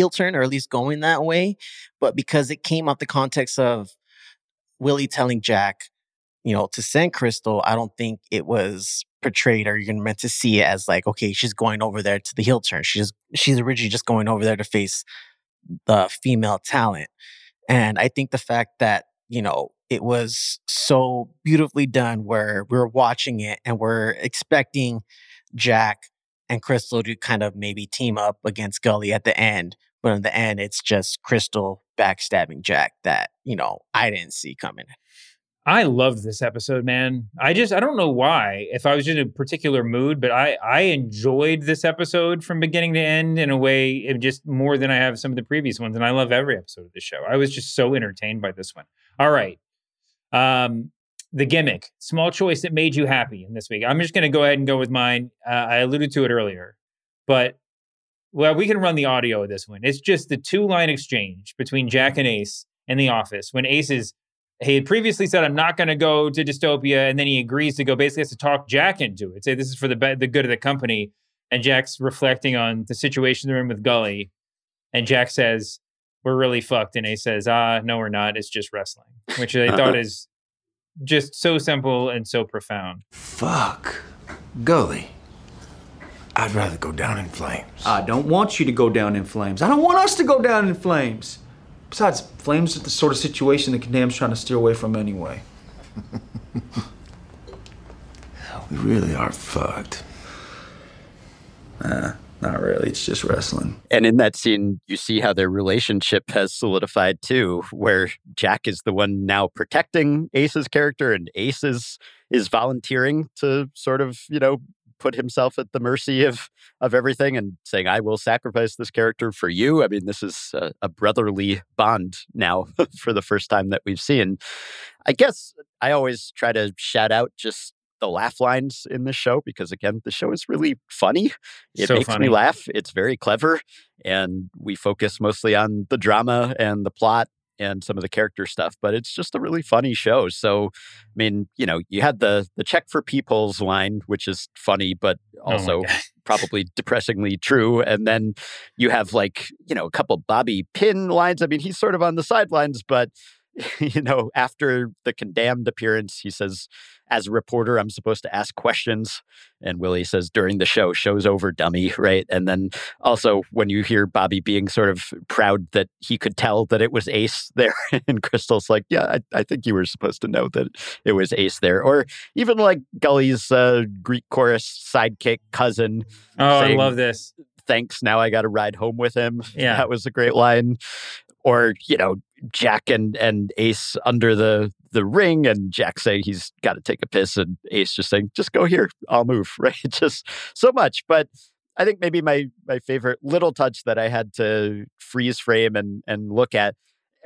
turn, or at least going that way. But because it came out the context of Willie telling Jack, to send Crystal, I don't think it was portrayed, or you're meant to see it as like, okay, she's going over there to the heel turn. She's originally just going over there to face the female talent. And I think the fact that, it was so beautifully done where we were watching it and we're expecting Jack and Crystal to kind of maybe team up against Gully at the end. But in the end, it's just Crystal backstabbing Jack that, I didn't see coming. I loved this episode, man. I don't know why, if I was in a particular mood, but I enjoyed this episode from beginning to end in a way, of just more than I have some of the previous ones. And I love every episode of the show. I was just so entertained by this one. All right. The gimmick, small choice that made you happy in this week. I'm just going to go ahead and go with mine. I alluded to it earlier, but we can run the audio of this one. It's just the 2-line exchange between Jack and Ace in the office when Ace is, he had previously said, I'm not going to go to Dystopia. And then he agrees to go, basically has to talk Jack into it. Say, this is for the good of the company. And Jack's reflecting on the situation they're in with Gully. And Jack says, we're really fucked. And Ace says, no, we're not. It's just wrestling. Which I thought is just so simple and so profound. Fuck Gully. I'd rather go down in flames. I don't want you to go down in flames. I don't want us to go down in flames. Besides, flames are the sort of situation the condemned's trying to steer away from anyway. We really are fucked. Nah, not really. It's just wrestling. And in that scene, you see how their relationship has solidified too, where Jack is the one now protecting Ace's character, and Ace is volunteering to sort of, put himself at the mercy of everything and saying, I will sacrifice this character for you. I mean, this is a brotherly bond now for the first time that we've seen. I guess I always try to shout out just the laugh lines in this show, because again, the show is really funny. It makes me laugh. It's very clever. And we focus mostly on the drama and the plot and some of the character stuff, but it's just a really funny show. So, I mean, you had the check for people's line, which is funny, but also probably depressingly true. And then you have a couple Bobby Pin lines. I mean, he's sort of on the sidelines, but after the condemned appearance, he says, as a reporter, I'm supposed to ask questions. And Willie says, during the show, show's over, dummy, right? And then also when you hear Bobby being sort of proud that he could tell that it was Ace there, and Crystal's like, yeah, I think you were supposed to know that it was Ace there. Or even like Gully's Greek chorus sidekick cousin. Oh, I love this. Thanks, now I got to ride home with him. Yeah. That was a great line. or, you know, Jack and Ace under the ring, and Jack saying he's got to take a piss, and Ace just saying, just go here, I'll move, right? Just so much. But I think maybe my favorite little touch that I had to freeze frame and look at,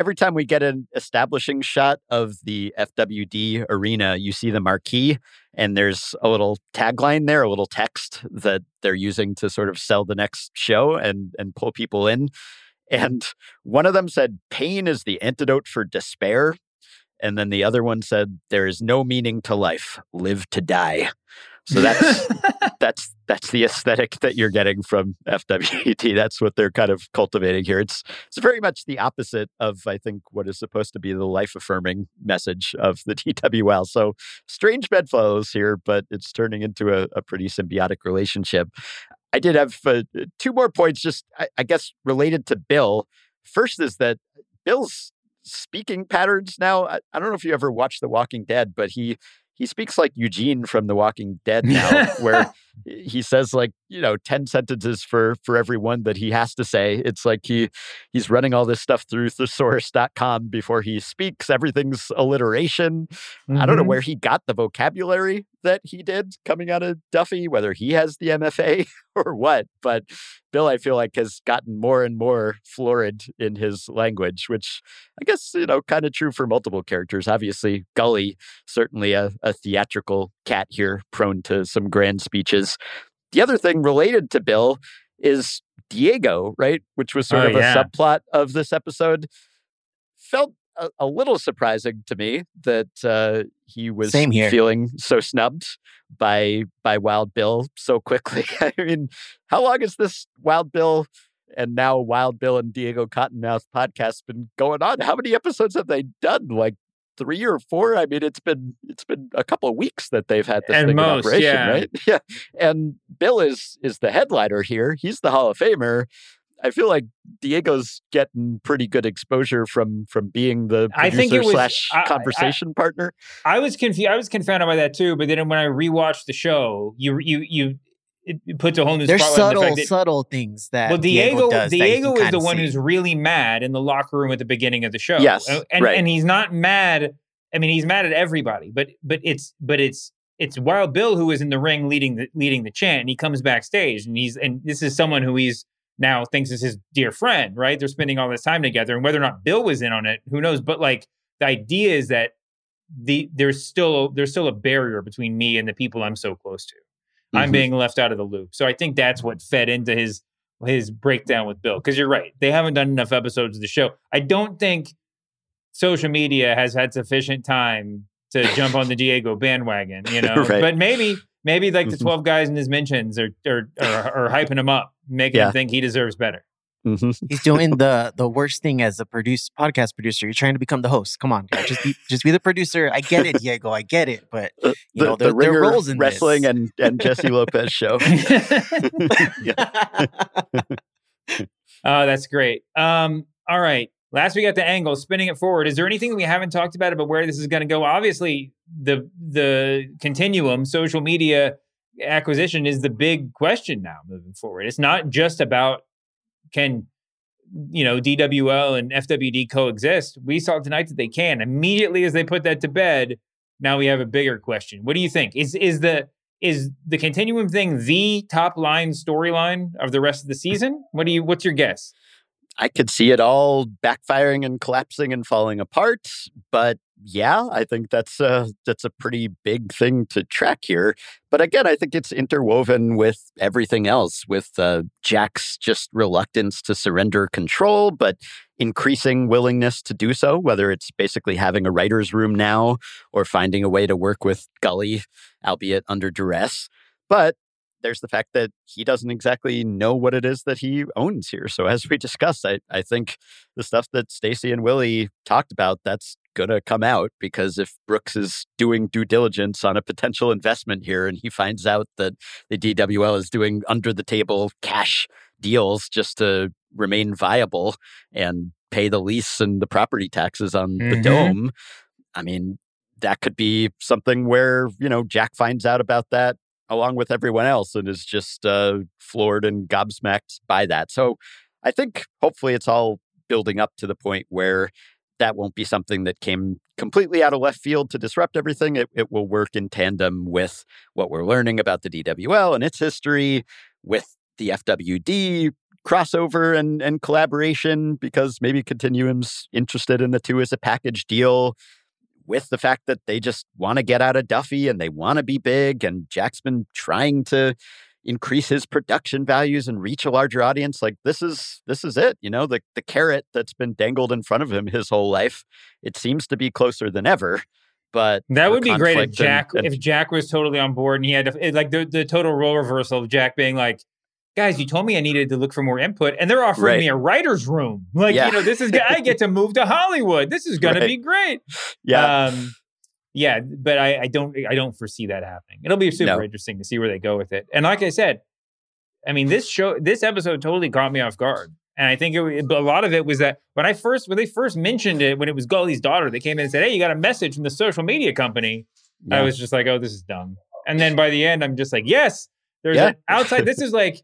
every time we get an establishing shot of the FWD arena, you see the marquee, and there's a little tagline there, a little text that they're using to sort of sell the next show and pull people in. And one of them said, "Pain is the antidote for despair." And then the other one said, "There is no meaning to life. Live to die." So that's the aesthetic that you're getting from FWD. That's what they're kind of cultivating here. It's very much the opposite of, I think, what is supposed to be the life-affirming message of the DWL. So strange bedfellows here, but it's turning into a pretty symbiotic relationship. I did have two more points, just, I guess, related to Bill. First is that Bill's speaking patterns now, I don't know if you ever watched The Walking Dead, but he speaks like Eugene from The Walking Dead now, where he says, like, you know, 10 sentences for every one that he has to say. It's like he's running all this stuff through thesaurus.com before he speaks. Everything's alliteration. Mm-hmm. I don't know where he got the vocabulary that he did coming out of Duffy, whether he has the MFA or what. But Bill, I feel like, has gotten more and more florid in his language, which I guess, you know, kind of true for multiple characters. Obviously, Gully, certainly a theatrical cat here, prone to some grand speeches. The other thing related to Bill is Diego, right? Which was sort of a subplot of this episode. Felt a little surprising to me that he was feeling so snubbed by Wild Bill so quickly. I mean, how long has this Wild Bill and now Wild Bill and Diego Cottonmouth podcast been going on? How many episodes have they done? Like 3 or 4? I mean, it's been a couple of weeks that they've had this thing in operation, right? Yeah. And Bill is the headliner here. He's the Hall of Famer. I feel like Diego's getting pretty good exposure from being the producer/conversation partner. I was confused. I was confounded by that too. But then when I rewatched the show, it puts a whole new spotlight on the fact that, subtle things that Diego is the one who's really mad in the locker room at the beginning of the show. Yes, and he's not mad. I mean, he's mad at everybody, but it's Wild Bill who is in the ring leading the chant, and he comes backstage, and this is someone who he's now thinks is his dear friend, right? They're spending all this time together, and whether or not Bill was in on it, who knows? But like, the idea is that there's still a barrier between me and the people I'm so close to. Mm-hmm. I'm being left out of the loop. So I think that's what fed into his breakdown with Bill. Because you're right, they haven't done enough episodes of the show. I don't think social media has had sufficient time to jump on the Diego bandwagon, you know? Right. But maybe like the 12 guys in his mentions are hyping him up, making him think he deserves better. Mm-hmm. He's doing the worst thing as a podcast producer. You're trying to become the host. Come on, guys. Just be the producer. I get it, Diego. I get it. But you know, the Ringer roles in Wrestling and Jesse Lopez show. Oh, that's great. All right. Last we got the angle, spinning it forward. Is there anything we haven't talked about where this is going to go? Obviously, the continuum, social media acquisition is the big question now moving forward. It's not just about can, you know, DWL and FWD coexist. We saw tonight that they can. Immediately as they put that to bed, now we have a bigger question. What do you think? Is the continuum thing the top line storyline of the rest of the season? What's your guess? I could see it all backfiring and collapsing and falling apart. But yeah, I think that's a pretty big thing to track here. But again, I think it's interwoven with everything else, with Jack's just reluctance to surrender control, but increasing willingness to do so, whether it's basically having a writer's room now or finding a way to work with Gully, albeit under duress. But there's the fact that he doesn't exactly know what it is that he owns here. So as we discussed, I think the stuff that Stacy and Willie talked about, that's going to come out, because if Brooks is doing due diligence on a potential investment here and he finds out that the DWL is doing under-the-table cash deals just to remain viable and pay the lease and the property taxes on the dome, I mean, that could be something where, you know, Jack finds out about that along with everyone else and is just floored and gobsmacked by that. So I think hopefully it's all building up to the point where that won't be something that came completely out of left field to disrupt everything. It will work in tandem with what we're learning about the DWL and its history, with the FWD crossover and collaboration, because maybe Continuum's interested in the two as a package deal, with the fact that they just want to get out of Duffy and they want to be big, and Jack's been trying to increase his production values and reach a larger audience. Like, this is it, you know, the carrot that's been dangled in front of him his whole life. It seems to be closer than ever. But that would be great if Jack was totally on board, and he had the total role reversal of Jack being like, guys, you told me I needed to look for more input, and they're offering me a writer's room. Like, you know, this is, I get to move to Hollywood. This is going to be great. Yeah. But I don't foresee that happening. It'll be super interesting to see where they go with it. And like I said, I mean, this episode totally caught me off guard. And I think a lot of it was that when they first mentioned it, when it was Gully's daughter, they came in and said, hey, you got a message from the social media company. Yeah. I was just like, oh, this is dumb. And then by the end, I'm just like, yes, there's an outside. This is like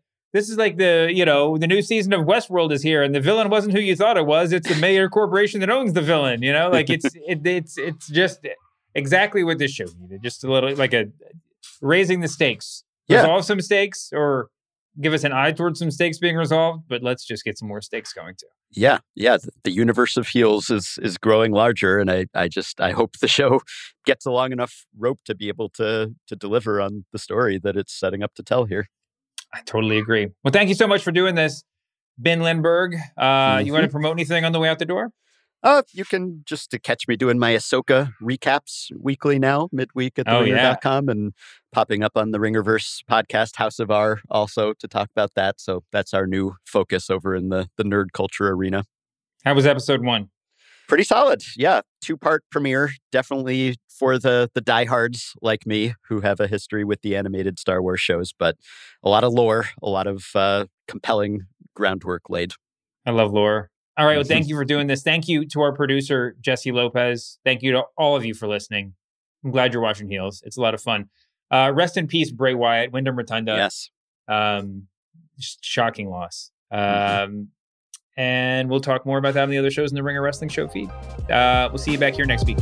the, you know, the new season of Westworld is here, and the villain wasn't who you thought it was. It's the major corporation that owns the villain, you know? Like, it's just exactly what this show needed. Just a little, like, a raising the stakes. Resolve some stakes, or give us an eye towards some stakes being resolved, but let's just get some more stakes going too. Yeah, yeah. The universe of Heels is growing larger, and I hope the show gets a long enough rope to be able to deliver on the story that it's setting up to tell here. I totally agree. Well, thank you so much for doing this, Ben Lindbergh. You want to promote anything on the way out the door? You can just to catch me doing my Ahsoka recaps weekly now, midweek at theringer.com, and popping up on the Ringerverse podcast, House of R, also to talk about that. So that's our new focus over in the nerd culture arena. How was episode one? Pretty solid. Yeah. 2-part premiere. Definitely for the diehards like me who have a history with the animated Star Wars shows, but a lot of lore, a lot of compelling groundwork laid. I love lore. All right. Well, thank you for doing this. Thank you to our producer, Jesse Lopez. Thank you to all of you for listening. I'm glad you're watching Heels. It's a lot of fun. Rest in peace, Bray Wyatt, Wyndham Rotunda. Yes. Shocking loss. And we'll talk more about that on the other shows in the Ringer Wrestling Show feed. We'll see you back here next week.